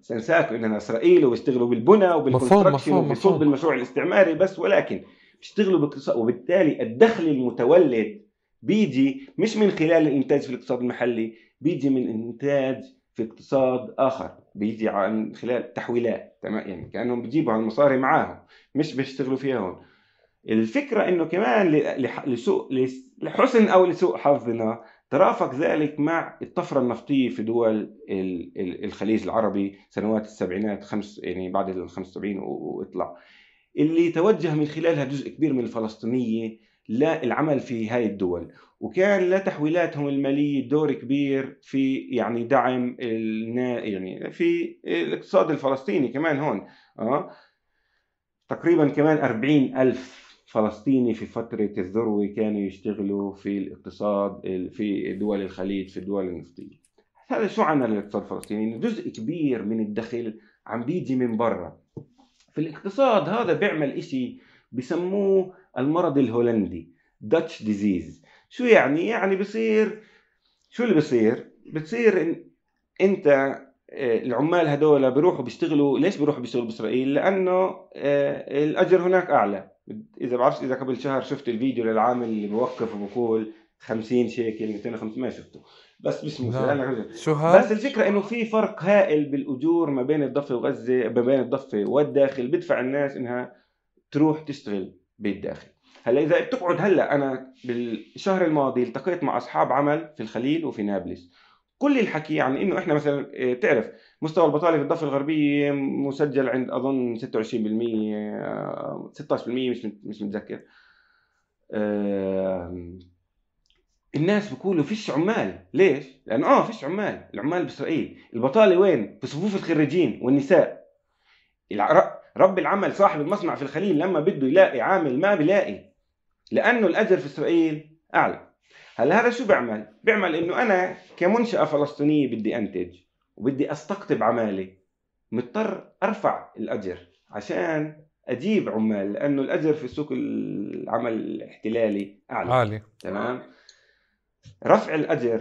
سنساكوا إننا إسرائيل وبيشتغلوا بالبنى وبالكونستراكشن وبيشتغلوا بالمشروع الاستعماري بس، ولكن بيشتغلوا باقتصاد، وبالتالي الدخل المتولد بيجي مش من خلال الانتاج في الاقتصاد المحلي، بيجي من انتاج في اقتصاد اخر، بيجي عن خلال تحويلات. تمام، يعني كانهم بيجيبوا هالمصاري معاهم مش بيشتغلوا فيها هون. الفكره انه كمان لسوء لحسن او لسوء حظنا ترافق ذلك مع الطفره النفطيه في دول الخليج العربي سنوات السبعينات، خمس يعني بعد ال خمسة وسبعين واطلع، اللي توجه من خلالها جزء كبير من الفلسطينيه لا العمل في هاي الدول، وكان لا تحويلاتهم المالية دور كبير في يعني دعم النا... يعني في الاقتصاد الفلسطيني كمان هون. اه تقريبا كمان أربعين ألف فلسطيني في فترة الذروة كانوا يشتغلوا في الاقتصاد في دول الخليج في الدول النفطية. هذا شو عمل الاقتصاد الفلسطيني؟ إنه جزء كبير من الدخل عم بيجي من برا. في الاقتصاد هذا بيعمل إشي بسموه المرض الهولندي، داتش ديزيز. شو يعني؟ يعني بصير شو اللي بصير؟ بتصير إن انت العمال هدول بيروحوا بيشتغلوا، ليش بيروحوا بيشتغلوا بإسرائيل؟ لأنه الأجر هناك أعلى. إذا بعرفش، إذا قبل شهر شفت الفيديو للعامل اللي بوقف وبقول خمسين شيكل مئتين وخمسين، ما شفته بس بسمه لا. شو هذا؟ بس الفكره انه في فرق هائل بالأجور ما بين الضفه وغزه، ما بين الضفه والداخل، بدفع الناس انها تروح تشتغل بالداخل. هلا اذا بتقعد، هلا انا بالشهر الماضي التقيت مع اصحاب عمل في الخليل وفي نابلس، كل الحكي عن انه احنا مثلا بتعرف مستوى البطاله في الضفه الغربيه مسجل عند اظن ستة وعشرين بالمئة ستة عشر بالمئة، مش مش متذكر. الناس بيقولوا فيش عمال. ليش؟ لانه اه فيش عمال، العمال باسرائيل. البطاله وين؟ في صفوف الخريجين والنساء. رب العمل صاحب المصنع في الخليل لما بده يلاقي عامل ما بيلاقي، لأنه الأجر في إسرائيل أعلى. هلا هذا شو بيعمل؟ بيعمل إنه أنا كمنشأة فلسطينية بدي أنتج وبدي أستقطب عمالة، مضطر أرفع الأجر عشان أجيب عمال، لأنه الأجر في سوق العمل الاحتلالي أعلى عالي. تمام؟ رفع الأجر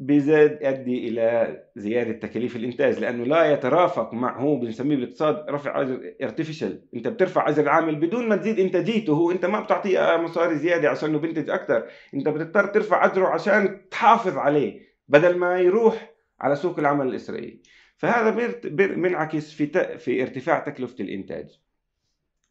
بيزاد يؤدي الى زياده تكاليف الانتاج، لانه لا يترافق مع، هو بنسميه بالاقتصاد رفع اجر ارتفيشال، انت بترفع اجر العامل بدون ما تزيد انتاجيته، هو انت ما بتعطيه مصاري زياده عشان انه بينتج اكثر، انت بتضطر ترفع اجره عشان تحافظ عليه بدل ما يروح على سوق العمل الاسرائيلي. فهذا بينعكس في ت... في ارتفاع تكلفه الانتاج.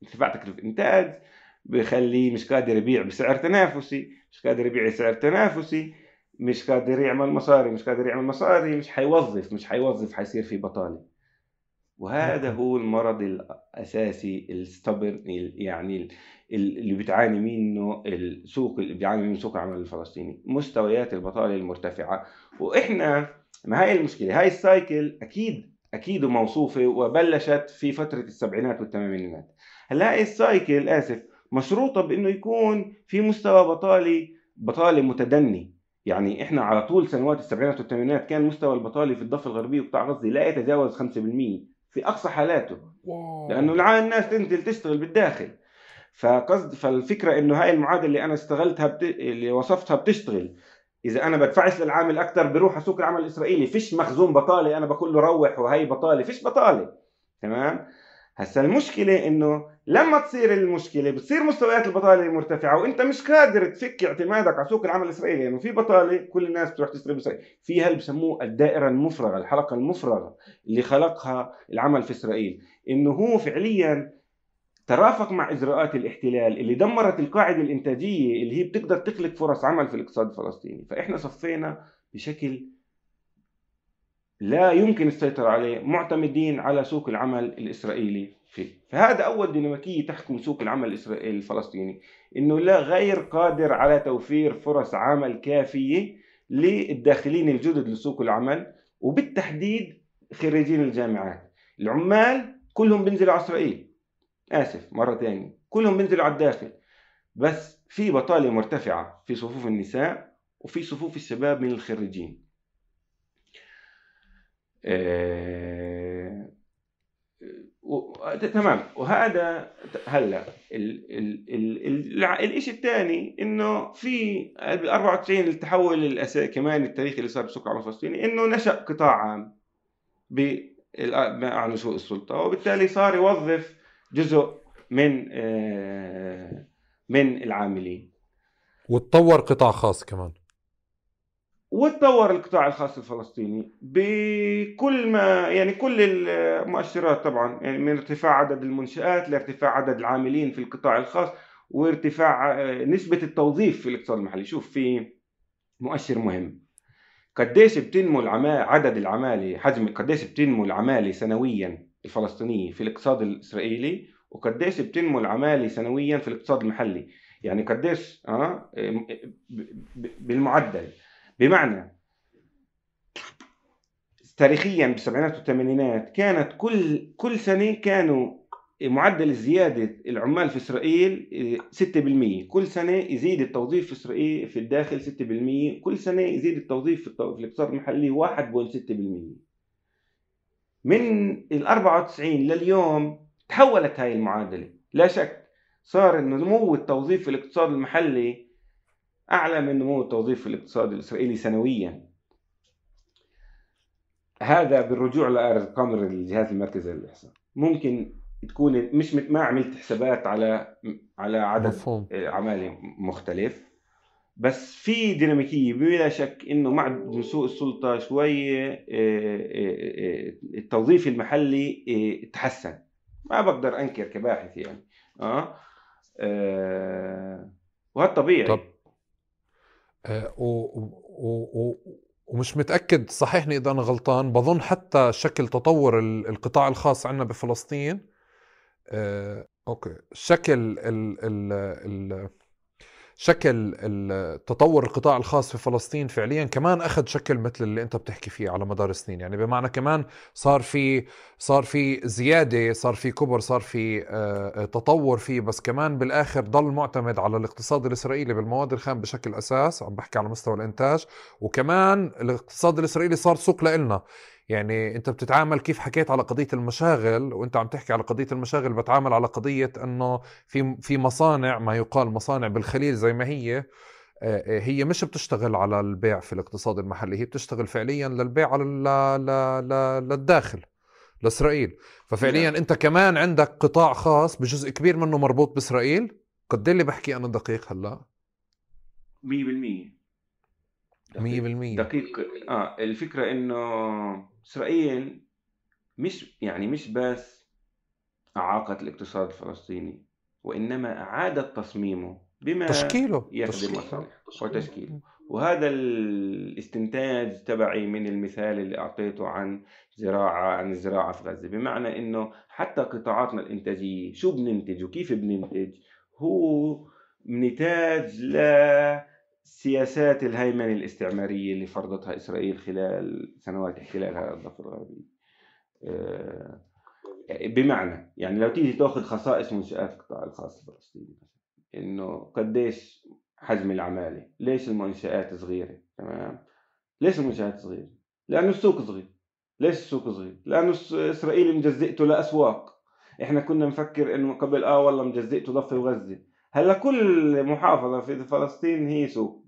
ارتفاع تكلفه الانتاج بخليه مش قادر يبيع بسعر تنافسي، مش قادر يبيع بسعر تنافسي، مش قادر يعمل مصاري، مش قادر يعمل مصاري، مش حيوظف، مش حيوظف حيصير في بطالة. وهذا هو المرض الأساسي الستبرن، يعني اللي بتعاني منه السوق، اللي بيعاني منه سوق العمل الفلسطيني، مستويات البطالة المرتفعة. وإحنا ما هاي المشكلة، هاي السايكل أكيد أكيد موصوفة وبلشت في فترة السبعينات والثمانينات. هلا هاي السايكل آسف مشروطة بأنه يكون في مستوى بطالة بطالة متدني. يعني احنا على طول سنوات السبعينات والثمانينات كان مستوى البطاله في الضفه الغربيه وقطاع غزه لا يتجاوز خمسة بالمئة في اقصى حالاته، لانه العالم الناس تنزل تشتغل بالداخل. فقصد فالفكره انه هاي المعادله اللي انا استغلتها بت... اللي وصفتها بتشتغل، اذا انا بدفعش للعامل اكثر بروح على سوق العمل الاسرائيلي، فيش مخزون بطاله انا بقول له روح وهي بطاله، فيش بطاله، تمام؟ هسا المشكله انه لما تصير المشكله بتصير مستويات البطاله مرتفعه وانت مش قادر تفك اعتمادك على سوق العمل الاسرائيلي، لانه يعني في بطاله كل الناس بتروح تشتغل باسرائيل، في هل بسموه الدائره المفرغه، الحلقه المفرغه اللي خلقها العمل في اسرائيل، انه هو فعليا ترافق مع اجراءات الاحتلال اللي دمرت القاعده الانتاجيه اللي هي بتقدر تخلق فرص عمل في الاقتصاد الفلسطيني، فاحنا صفينا بشكل لا يمكن السيطره عليه معتمدين على سوق العمل الاسرائيلي فيه. فهذا اول ديناميكيه تحكم سوق العمل الاسرائيلي الفلسطيني، انه لا غير قادر على توفير فرص عمل كافيه للداخلين الجدد لسوق العمل، وبالتحديد خريجين الجامعات. العمال كلهم بينزلوا على اسرائيل، اسف مره ثانيه، كلهم بينزلوا على الداخل، بس في بطاله مرتفعه في صفوف النساء وفي صفوف الشباب من الخريجين. آه... و... تمام. وهذا هلا ال... ال... ال... الشيء الثاني انه في بال أربعة وتسعين التحول الاساسي كمان التاريخي اللي صار بسوق العمل الفلسطيني، انه نشا قطاع عام مع نشوء السلطه، وبالتالي صار يوظف جزء من آه... من العاملين، وتطور قطاع خاص كمان، وتطور القطاع الخاص الفلسطيني بكل ما يعني كل المؤشرات طبعا، يعني من ارتفاع عدد المنشآت لارتفاع عدد العاملين في القطاع الخاص وارتفاع نسبة التوظيف في الاقتصاد المحلي. شوف في مؤشر مهم، قديش بتنمو العمال عدد العمالي حجم قديش بتنمو العمالي سنويا الفلسطينية في الاقتصاد الإسرائيلي، وقديش بتنمو العمالي سنويا في الاقتصاد المحلي، يعني قديش اه بالمعدل. بمعنى تاريخيا بالسبعينات والثمانينات كانت كل كل سنه كانوا معدل زياده العمال في اسرائيل ستة بالمية، كل سنه يزيد التوظيف في اسرائيل في الداخل ستة بالمية، كل سنه يزيد التوظيف في الاقتصاد المحلي واحد فاصلة ستة بالمية. من ال أربعة وتسعين لليوم تحولت هاي المعادله، لا شك صار انه نمو التوظيف في الاقتصاد المحلي أعلى من نمو التوظيف في الاقتصاد الإسرائيلي سنويا. هذا بالرجوع لأرقام الجهاز المركزي للإحصاء. ممكن تكون مش مت... ما عملت حسابات على على عدد عمالي مختلف، بس في ديناميكية بلا شك إنه مع نشوء السلطة شوية التوظيف المحلي تحسن، ما بقدر أنكر كباحث يعني آه, آه... وهذا طبيعي. طب. ومش متأكد، صحيحني إذا أنا غلطان، بظن حتى شكل تطور القطاع الخاص عندنا بفلسطين أوكي شكل ال ال شكل تطور القطاع الخاص في فلسطين فعليا كمان أخذ شكل مثل اللي أنت بتحكي فيه على مدار السنين، يعني بمعنى كمان صار في صار في زيادة، صار في كبر، صار في تطور فيه، بس كمان بالآخر ضل معتمد على الاقتصاد الإسرائيلي بالمواد الخام بشكل أساس، عم بحكي على مستوى الإنتاج. وكمان الاقتصاد الإسرائيلي صار سوق لإلنا، يعني أنت بتتعامل كيف حكيت على قضية المشاغل، وأنت عم تحكي على قضية المشاغل بتعامل على قضية أنه في في مصانع، ما يقال مصانع بالخليل زي ما هي، هي مش بتشتغل على البيع في الاقتصاد المحلي، هي بتشتغل فعليا للبيع على للداخل لإسرائيل. ففعليا أنت كمان عندك قطاع خاص بجزء كبير منه مربوط بإسرائيل. قد اللي بحكي أنا دقيق هلا؟ مية بالمية مية بالمية دقيق. آه الفكرة إنه إسرائيل مش يعني مش بس أعاقت الاقتصاد الفلسطيني، وإنما أعادت تصميمه بما تشكيله يخدم مصالحه وتشكيله. وهذا الاستنتاج تبعي من المثال اللي أعطيته عن زراعة عن الزراعة في غزة، بمعنى إنه حتى قطاعاتنا الإنتاجية شو بننتج وكيف بننتج هو نتاج لا سياسات الهيمنة الاستعمارية اللي فرضتها إسرائيل خلال سنوات احتلالها الضفة الغربية. بمعنى يعني لو تيجي تأخذ خصائص منشآت القطاع الخاص الفلسطيني، إنه قديش حجم العمالة، ليش المنشآت صغيرة؟ تمام، ليش المنشآت صغيرة؟ لأنه السوق صغير. ليش السوق صغير؟ لأنه إسرائيل مجزئته لأسواق. إحنا كنا نفكر إنه قبل آه والله مجزئته ضفة وغزة، هلا كل محافظة في فلسطين هي سوق،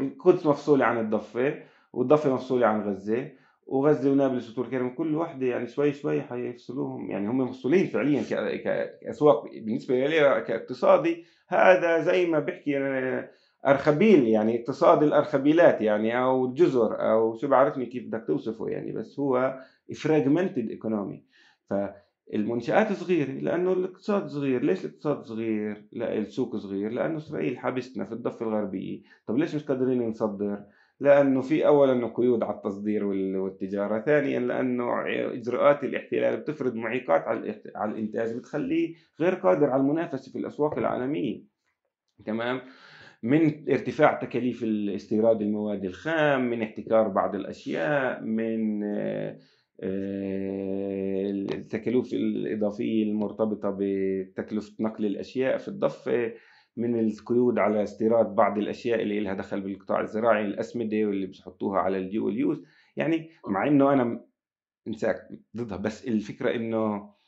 القدس مفصولة عن الضفة والضفة مفصولة عن غزة وغزه ونابلس وطول كرم، كل واحده يعني شوي شوي حيفصلوهم، يعني هم مفصولين فعليا كاسواق. بالنسبه لي كاقتصادي هذا زي ما بحكي انا ارخبيل، يعني اقتصاد الارخبيلات يعني، او الجزر، او شو بعرفني كيف بدك توصفه يعني، بس هو فراجمنتد ايكونومي. فالمنشآت صغيره لانه الاقتصاد صغير. ليش الاقتصاد صغير؟ لا السوق صغير لانه اسرائيل حبستنا في الضفه الغربيه. طب ليش مش قادرين نصدر؟ لانه في اولا قيود على التصدير والتجاره، ثانيا لانه اجراءات الاحتلال بتفرض معيقات على على الانتاج، بتخليه غير قادر على المنافسه في الاسواق العالميه. تمام؟ من ارتفاع تكاليف استيراد المواد الخام، من احتكار بعض الاشياء، من التكاليف الاضافيه المرتبطه بتكلفه نقل الاشياء في الضفه، من القيود على استيراد بعض الاشياء اللي لها دخل بالقطاع الزراعي، الاسمده واللي بيحطوها على الديول يوز. يعني مع انه انا انساك ضدها، بس الفكره انه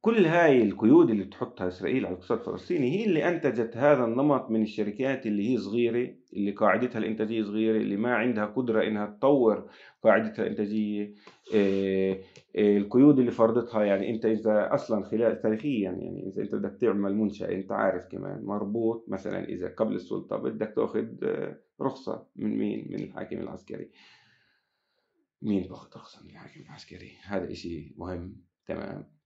كل هاي القيود اللي بتحطها اسرائيل على الاقتصاد الفلسطيني هي اللي انتجت هذا النمط من الشركات اللي هي صغيره، اللي قاعدتها الانتاجيه صغيره، اللي ما عندها قدره انها تطور قاعدتها الانتاجيه. إيه إيه القيود اللي فرضتها، يعني انت اذا اصلا خلال تاريخيا يعني, يعني اذا انت بدك تعمل منشاه، انت عارف كمان مربوط مثلا اذا قبل السلطه بدك تاخذ رخصه من مين؟ من الحاكم العسكري. مين باخذ رخصه من الحاكم العسكري؟ هذا اشي مهم. تمام.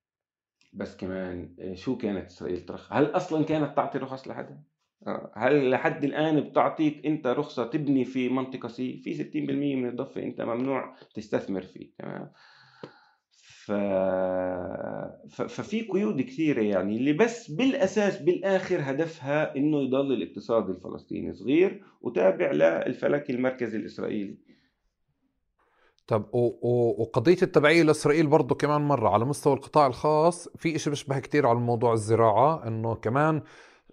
بس كمان شو كانت اسرائيل ترخص؟ هل اصلا كانت تعطي رخص لحدا؟ هل لحد الان بتعطيك انت رخصه تبني في منطقه سي؟ في ستين بالمية من الضفه انت ممنوع تستثمر فيه. تمام. ف... ف... ففي قيود كثيره يعني، اللي بس بالاساس بالاخر هدفها انه يضل الاقتصاد الفلسطيني صغير وتابع للفلك المركزي الاسرائيلي. طب وقضية التبعية لإسرائيل برضو كمان مرة على مستوى القطاع الخاص، في إشي بشبه كتير على موضوع الزراعة، إنه كمان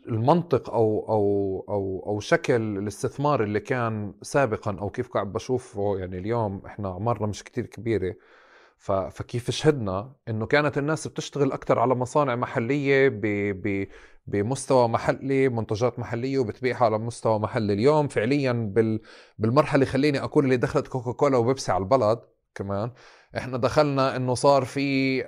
المنطق أو أو أو أو شكل الاستثمار اللي كان سابقا، أو كيف قاعد بشوفه يعني اليوم إحنا عمرنا مش كتير كبيرة، فكيف شهدنا إنه كانت الناس بتشتغل أكتر على مصانع محلية ب ب بمستوى محلي، منتجات محلية وبتبيعها على مستوى محلي. اليوم فعليا بال بالمرحلة خليني أقول اللي دخلت كوكاكولا وبيبسي على البلد، كمان إحنا دخلنا إنه صار في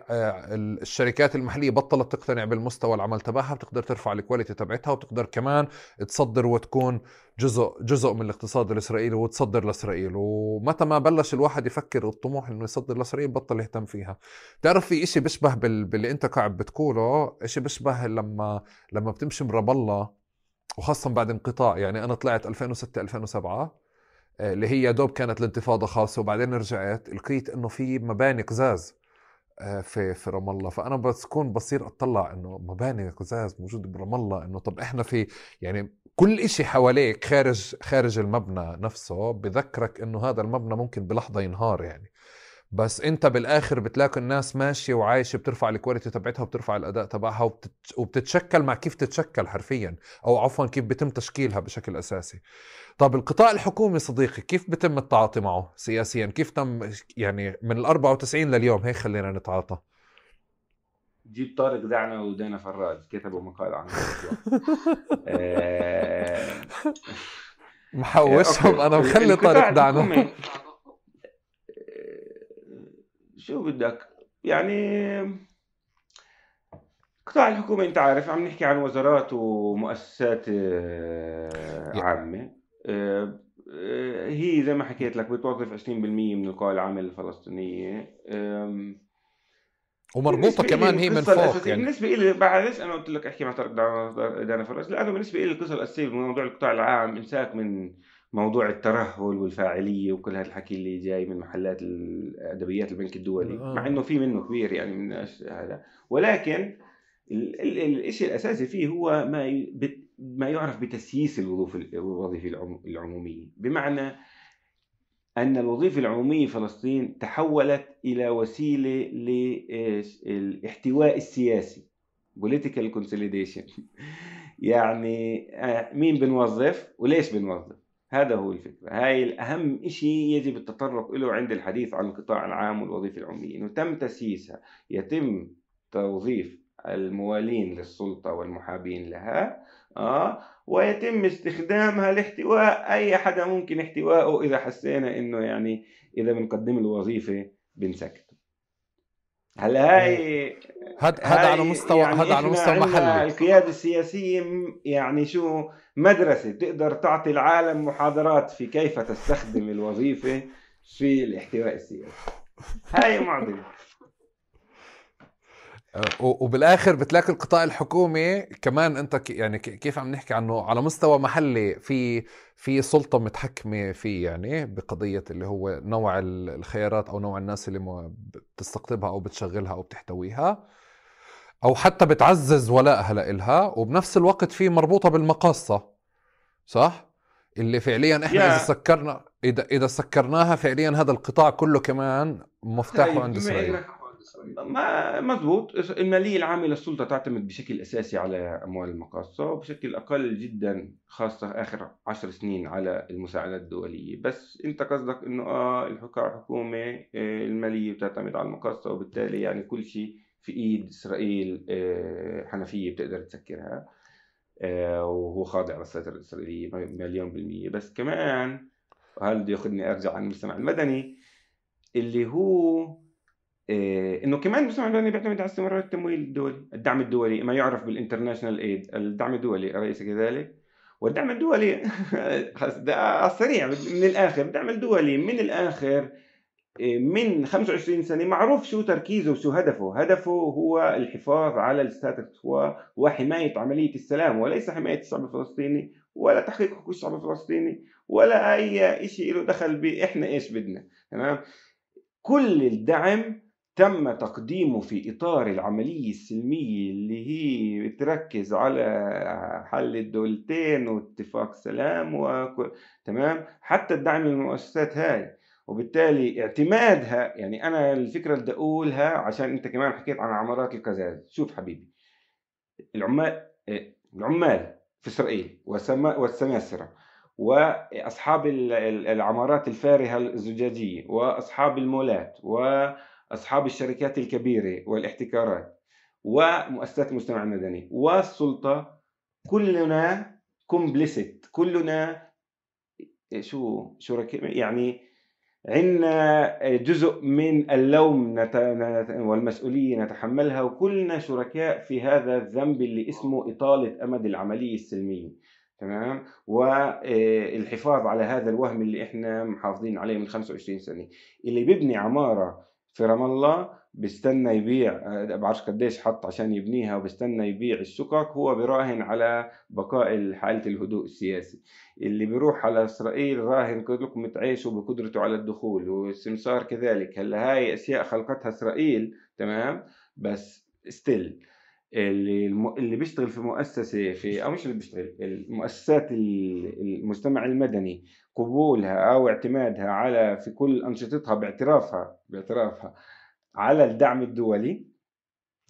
الشركات المحلية بطلت تقتنع بالمستوى العمل تبعها، بتقدر ترفع الكواليتي تبعتها وتقدر كمان تصدر وتكون جزء جزء من الاقتصاد الإسرائيلي وتصدر لإسرائيل. ومتى ما بلش الواحد يفكر والطموح إنه يصدر لإسرائيل بطل يهتم فيها. تعرف في إشي بشبه بال... باللي أنت قاعد بتقوله، إشي بشبه لما لما بتمشي مرب الله، وخاصة بعد انقطاع. يعني أنا طلعت ألفين وستة ألفين وسبعة اللي هي دوب كانت الانتفاضة خاصة، وبعدين رجعت لقيت إنه في مباني قزاز في في رام الله. فأنا بكون بصير أطلع إنه مباني قزاز موجودة برام الله، إنه طب إحنا في يعني كل إشي حواليك خارج خارج المبنى نفسه بذكرك إنه هذا المبنى ممكن بلحظة ينهار يعني. بس أنت بالآخر بتلاقي الناس ماشية وعايشة، بترفع الكواليتي تبعتها وبترفع الأداء تبعها، وبتتشكل مع كيف تتشكل حرفيا، أو عفوا كيف بتم تشكيلها بشكل أساسي. طب القطاع الحكومي صديقي كيف بتم التعاطي معه سياسيا؟ كيف تم يعني من الأربعة وتسعين لليوم؟ هي خلينا نتعاطى. جيب طارق دعنا ودانا فراج كتبوا مقال عنه. محوشهم أنا مخلي طارق دعنا. شو بدك يعني؟ قطاع الحكومة انت عارف عم نحكي عن وزارات ومؤسسات عامة، هي زي ما حكيت لك بتوظف عشرين بالمية من القوى العاملة الفلسطينية، ومربوطة كمان هي من فوق يعني. بالنسبة لي بعدش انا قلت لك احكي مع طارق دعنا فرج، لانه بالنسبة لي القصة الأساسية بموضوع القطاع العام انساك من موضوع الترهل والفاعلية وكل هذا الحكي اللي جاي من محلات الأدبيات البنك الدولي، مع إنه في منه كبير يعني من هذا، ولكن الشيء الأساسي فيه هو ما ما يعرف بتسييس الوظيفة العمومية، بمعنى أن الوظيفة العمومية في فلسطين تحولت إلى وسيلة للاحتواء السياسي political consolidation. يعني مين بنوظف وليش بنوظف؟ هذا هو الفكرة. هاي الأهم إشي يجب التطرق له عند الحديث عن القطاع العام والوظيفة العمومية، إنه تم تسييسها، يتم توظيف الموالين للسلطة والمحابين لها، آه ويتم استخدامها لاحتواء أي حدا ممكن احتواءه إذا حسينا إنه يعني إذا بنقدم الوظيفة بنسكته. هلا هاي هذا على مستوى هذا يعني على مستوى محلي. القيادة السياسية يعني شو مدرسة تقدر تعطي العالم محاضرات في كيف تستخدم الوظيفة في الاحتواء السياسي. هاي معضلة. وبالاخر بتلاقي القطاع الحكومي كمان انت يعني كيف عم نحكي عنه على مستوى محلي في في سلطه متحكمه فيه يعني بقضيه اللي هو نوع الخيارات او نوع الناس اللي بتستقطبها او بتشغلها او بتحتويها او حتى بتعزز ولاءها لإلها، وبنفس الوقت في مربوطه بالمقاصه صح اللي فعليا احنا yeah. اذا سكرنا اذا اذا سكرناها فعليا هذا القطاع كله كمان مفتاحه عند اسرائيل. ما مضبوط. المالية العامة للسلطة تعتمد بشكل أساسي على أموال المقاصة وبشكل أقل جدا خاصة آخر عشر سنين على المساعدات الدولية. بس أنت قصدك إنه آه الحكومة المالية بتعتمد على المقاصة وبالتالي يعني كل شيء في إيد إسرائيل حنفية بتقدر تسكرها وهو خاضع للسيطرة الإسرائيلية مليون بالمية. بس كمان هل بده ياخذني أرجع عن المجتمع المدني اللي هو إنه كمان المجتمع المدني بيعتمد على استمرار التمويل الدولي، الدعم الدولي ما يعرف بالإنترناشنال إيد، الدعم الدولي أليس كذلك؟ والدعم الدولي سريع من الآخر، الدعم الدولي من الآخر من خمسة وعشرين سنة معروف شو تركيزه وشو هدفه، هدفه هو الحفاظ على الستاتس كوو وحماية عملية السلام وليس حماية الشعب الفلسطيني ولا تحقيق حقوق الشعب الفلسطيني ولا أي شيء له دخل بإحنا إيش بدنا، تمام؟ كل الدعم تم تقديمه في إطار العملية السلمية اللي هي بتركز على حل الدولتين واتفاق سلام وكل تمام، حتى الدعم للمؤسسات هاي، وبالتالي اعتمادها يعني أنا الفكرة اللي أقولها عشان أنت كمان حكيت عن عمارات القزاز. شوف حبيبي العمال العمال في إسرائيل والسماسرة وأصحاب العمارات الفارهة الزجاجية وأصحاب المولات و أصحاب الشركات الكبيرة والاحتكارات ومؤسسات المجتمع المدني والسلطة كلنا كومبليسيت، كلنا شو شركاء يعني عنا جزء من اللوم نت... والمسؤولية نتحملها وكلنا شركاء في هذا الذنب اللي اسمه إطالة أمد العملية السلمية، تمام؟ والحفاظ على هذا الوهم اللي احنا محافظين عليه من خمسة وعشرين سنة. اللي بيبني عمارة في رام الله بيستنى يبيع بعرفش قديش حط عشان يبنيها وبيستنى يبيع الشقق، هو براهن على بقاء حالة الهدوء السياسي. اللي بيروح على إسرائيل راهن لقمة عيشه بقدرته على الدخول والسمسار كذلك. هلا هاي أشياء خلقتها إسرائيل تمام، بس ستيل اللي اللي بيشتغل في مؤسسة في أو مش اللي بيشتغل المؤسسات المجتمع المدني قبولها أو اعتمادها على في كل أنشطتها باعترافها باعترافها على الدعم الدولي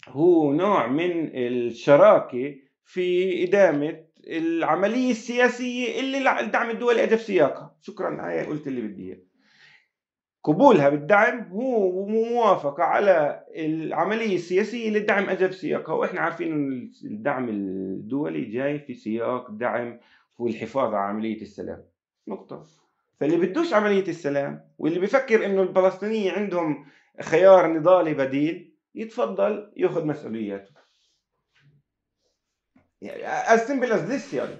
هو نوع من الشراكة في إدامة العملية السياسية اللي الدعم الدولي أجى في سياقها. شكرا هاي قلت اللي بدي إياه. قبولها بالدعم هو موافقة على العملية السياسية اللي الدعم أجى في سياقها، وإحنا عارفين إن الدعم الدولي جاي في سياق دعم والحفاظ على عملية السلام. نقطة. فاللي بدوش عملية السلام واللي بفكر إنه الفلسطينيين عندهم خيار نضالي بديل يتفضل يأخذ مسؤولياته. as simple as this يعني.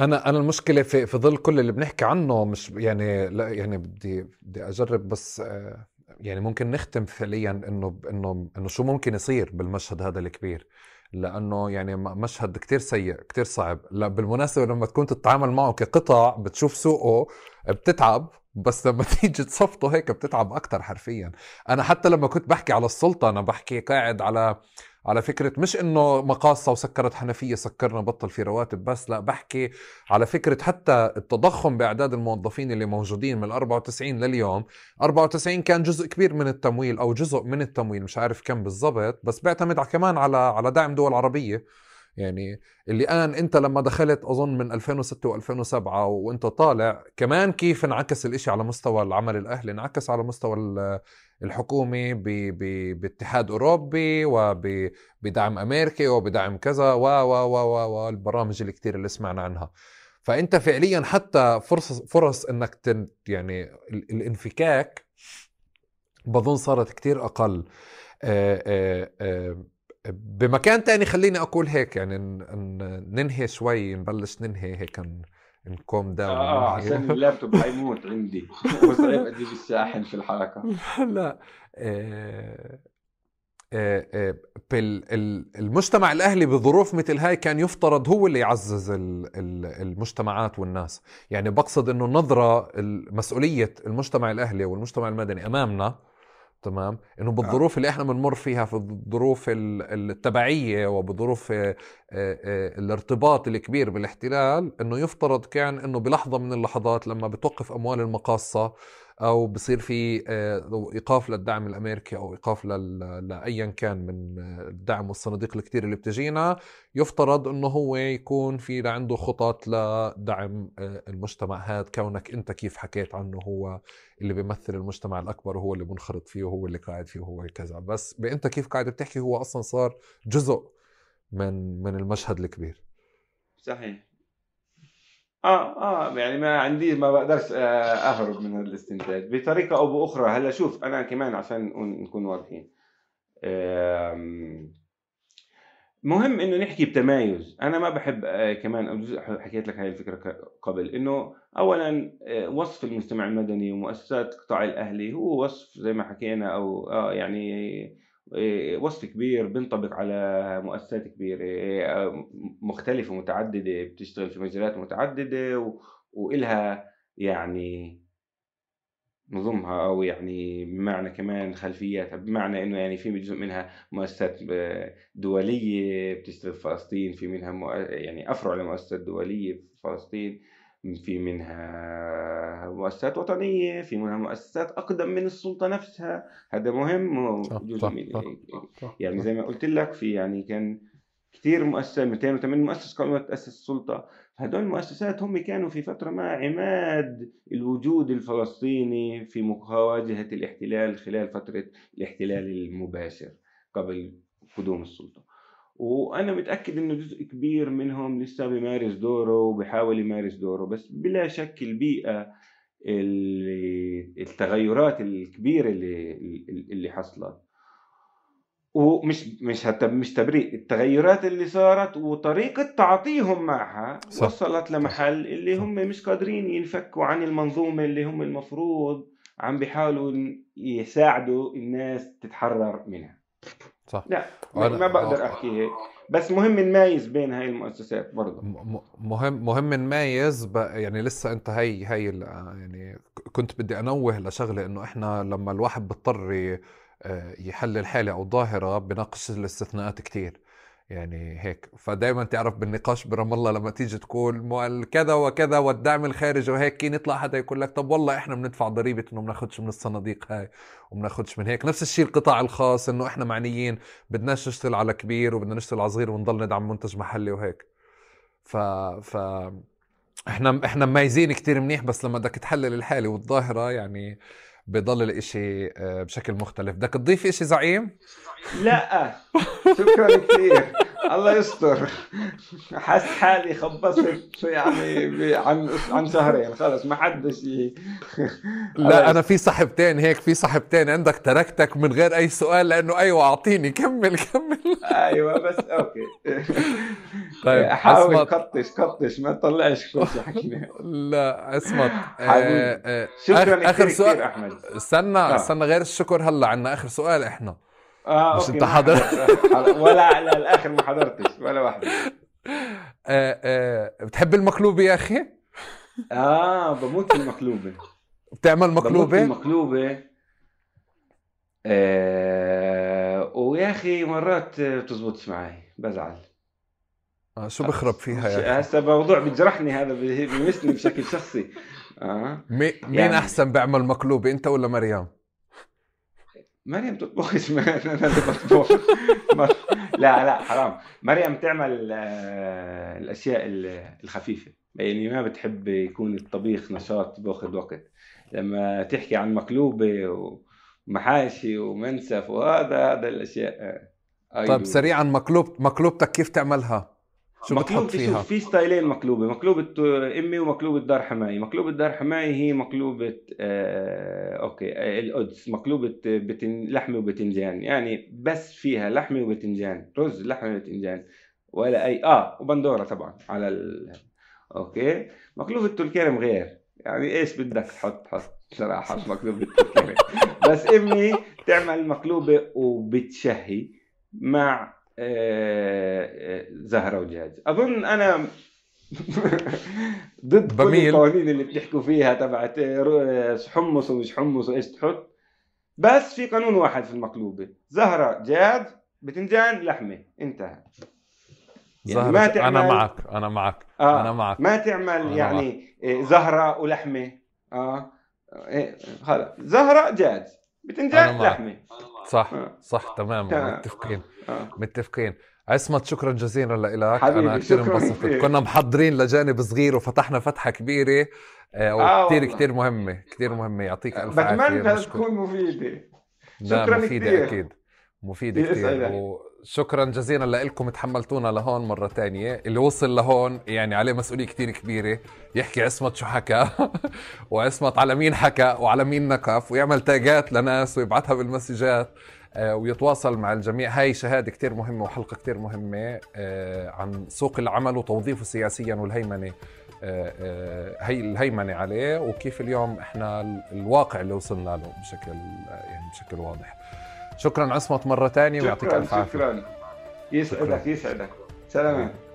أنا أنا المشكلة في في ظل كل اللي بنحكي عنه مش يعني لا يعني بدي بدي أجرب بس يعني ممكن نختم فعليا إنه إنه إنه شو ممكن يصير بالمشهد هذا الكبير. لأنه يعني مشهد كتير سيء كتير صعب. لا بالمناسبة لما تكون تتعامل معه كقطع بتشوف سوقه بتتعب، بس لما تيجي تصفته هيك بتتعب أكتر حرفيا. أنا حتى لما كنت بحكي على السلطة أنا بحكي قاعد على على فكرة مش إنه مقاصة وسكرت حنفية سكرنا بطل في رواتب بس، لا بحكي على فكرة حتى التضخم بأعداد الموظفين اللي موجودين من الأربعة وتسعين لليوم. أربعة وتسعين كان جزء كبير من التمويل أو جزء من التمويل مش عارف كم بالضبط، بس بيعتمد كمان على على دعم دول عربية يعني اللي الآن أنت لما دخلت أظن من ألفين وستة وألفين وسبعة وأنت طالع كمان كيف انعكس الإشي على مستوى العمل الأهلي، انعكس على مستوى الحكومي باتحاد أوروبي وبدعم أمريكي وبدعم كذا و و و والبرامج اللي كتير اللي سمعنا عنها. فأنت فعليا حتى فرص فرص أنك تن يعني الانفكاك بظن صارت كتير أقل. آآ آآ بمكان تاني خليني أقول هيك يعني ننهي شوي، نبلش ننهي هيك نكوم داون آه عشان اللابتوب حيموت عندي وصعب أجيب الشاحن في الحركة. لا آه آه آه المجتمع الأهلي بظروف مثل هاي كان يفترض هو اللي يعزز المجتمعات والناس، يعني بقصد أنه نظرة مسؤولية المجتمع الأهلي والمجتمع المدني أمامنا تمام، انه بالظروف اللي احنا بنمر فيها في الظروف التبعيه وبظروف الارتباط الكبير بالاحتلال، انه يفترض كان انه بلحظه من اللحظات لما بتوقف اموال المقاصه او بصير في ايقاف للدعم الامريكي او ايقاف لايا كان من الدعم والصناديق الكتير اللي بتجينا، يفترض انه هو يكون في عنده خطط لدعم المجتمع هذا، كونك انت كيف حكيت عنه هو اللي بيمثل المجتمع الاكبر وهو اللي منخرط فيه وهو اللي قاعد فيه وهو كذا. بس انت كيف قاعد بتحكي هو اصلا صار جزء من من المشهد الكبير. صحيح اه اه يعني ما عندي ما بقدرش اهرب من الاستنتاج بطريقه او باخرى. هلا شوف انا كمان عشان نكون واضحين مهم انه نحكي بتمايز. انا ما بحب كمان حكيت لك هاي الفكره قبل، انه اولا وصف المجتمع المدني ومؤسسات القطاع الاهلي هو وصف زي ما حكينا او اه يعني وصف كبير بينطبق على مؤسسات كبيرة مختلفة متعددة بتشتغل في مجالات متعددة وإلها يعني نظمها أو يعني بمعنى كمان خلفياتها، بمعنى إنه يعني في جزء منها مؤسسات دولية بتشتغل في فلسطين، في منها يعني أفرع لمؤسسات دولية في فلسطين، في منها مؤسسات وطنية، في منها مؤسسات أقدم من السلطة نفسها. هذا مهم جزء من يعني زي ما قلت لك في يعني كان كتير مؤسسة مئتين وثمانين مؤسسة قبل ما تأسس السلطة. هدول المؤسسات هم كانوا في فترة ما عماد الوجود الفلسطيني في مواجهة الاحتلال خلال فترة الاحتلال المباشر قبل قدوم السلطة، وأنا متأكد إنه جزء كبير منهم لسه بيمارس دوره وبيحاول يمارس دوره. بس بلا شك البيئة التغيرات الكبيرة اللي اللي حصلت ومش مش هت مش تبرير التغيرات اللي صارت وطريقة تعاطيهم معها وصلت لمحل اللي هم مش قادرين ينفكوا عن المنظومة اللي هم المفروض عم بيحاولوا يساعدوا الناس تتحرر منها. صح. لا ما بقدر احكي هيك، بس مهم نميز بين هاي المؤسسات برضه. مهم مهم نميز يعني لسه انت هي هي يعني كنت بدي انوه لشغله، انه احنا لما الواحد بيضطر يحلل حاله او ظاهره بناقش الاستثناءات كتير يعني هيك، فدايما تعرف بالنقاش برام الله لما تيجي تقول كذا وكذا والدعم الخارجي وهيك يطلع حدا يقول لك طب والله احنا بندفع ضريبه انه بناخدش من الصناديق هاي وبناخدش من هيك. نفس الشيء القطاع الخاص انه احنا معنيين بدناش نشتغل على كبير وبدنا نشتغل على صغير ونضل ندعم منتج محلي وهيك. ف ف احنا احنا مميزين كتير منيح، بس لما بدك تحلل الحاله والظاهره يعني بيضل الاشي بشكل مختلف. بدك تضيف اشي زعيم؟ لا شكرا كثير الله يستر، حس حالي خبصت يعني عن عن شهرين خلص ما حدش ي... لا انا في صاحبتين هيك، في صاحبتين عندك تركتك من غير اي سؤال لانه ايوه اعطيني كمل كمل ايوه بس اوكي طيب احاول قطش قطش ما تطلعش كل شيء حكينا. لا اسمع شكرا اخر سؤال احمد، استنى استنى غير الشكر هلا عندنا اخر سؤال احنا اه مش انت حضرت ولا على الاخر ما حضرتش ولا واحده. آه آه بتحب المقلوبه يا اخي؟ اه بموت في المقلوبه. بتعمل مقلوبه؟ بموت في المقلوبه آه ويا اخي مرات بتزبطش معي بزعل. آه شو بخرب فيها يا هسه موضوع بتجرحني هذا بيمسني بشكل شخصي. اه مين يعني احسن بيعمل مقلوبه انت ولا مريم؟ مريم تطبخ اسمها انا اللي بطبخ لا لا حرام. مريم تعمل الاشياء الخفيفه، يعني ما بتحب يكون الطبيخ نشاط باخذ وقت. لما تحكي عن مقلوبه ومحاشي ومنسف وهذا هذا الاشياء. طيب سريعا مقلوب مقلوبتك كيف تعملها؟ شو مقلوب فيها؟ في ستايلين مقلوبه، مقلوبه امي ومقلوبه دار حماي. مقلوبه دار حماي هي مقلوبه آه اوكي القدس، مقلوبه بتن... لحمه وبتنجان، يعني بس فيها لحمه وبتنجان، رز لحمه وبتنجان ولا اي اه وبندوره طبعا على ال... اوكي. مقلوبه تلكرم غير، يعني ايش بدك تحط حط صراحه مقلوبه تلكرم. بس امي تعمل مقلوبه وبتشهي مع زهرة وجهاز. أظن أنا ضد كل القوانين اللي بتحكوا فيها تبعت حمص ومش حمص وإيش تحط، بس في قانون واحد في المقلوبة، زهرة جهاز بتنجان لحمة، انتهى. يعني ما تعمل... أنا معك أنا معك آه. أنا معك ما تعمل يعني معك. زهرة ولحمة آه خلاص، زهرة جهاز بتنجان لحمة، صح صح تماما. متفقين متفقين. عصمت شكرا جزيلا لك، انا كثير انبسطت. كنا محضرين لجانب صغير وفتحنا فتحه كبيره وكثير آه كثير مهمه كثير مهمه. يعطيك الف عافيه، بتمنى تكون مفيده. شكرا مفيده اكيد مفيده كثير. وشكرا جزيلا لكم تحملتونا لهون مره ثانيه. اللي وصل لهون يعني عليه مسؤوليه كثير كبيره، يحكي عصمت شو حكى وعصمت على مين حكى وعلى مين نقف، ويعمل تاجات لناس ويبعثها بالمسجات ويتواصل مع الجميع. هاي شهادة كتير مهمة وحلقة كتير مهمة عن سوق العمل وتوظيفه سياسيا والهيمنة، هي الهيمنة عليه وكيف اليوم احنا الواقع اللي وصلنا له بشكل يعني بشكل واضح. شكرا عصمت مرة تانية ويعطيك الف عافية. شكرا يسعدك يسعدك. سلام.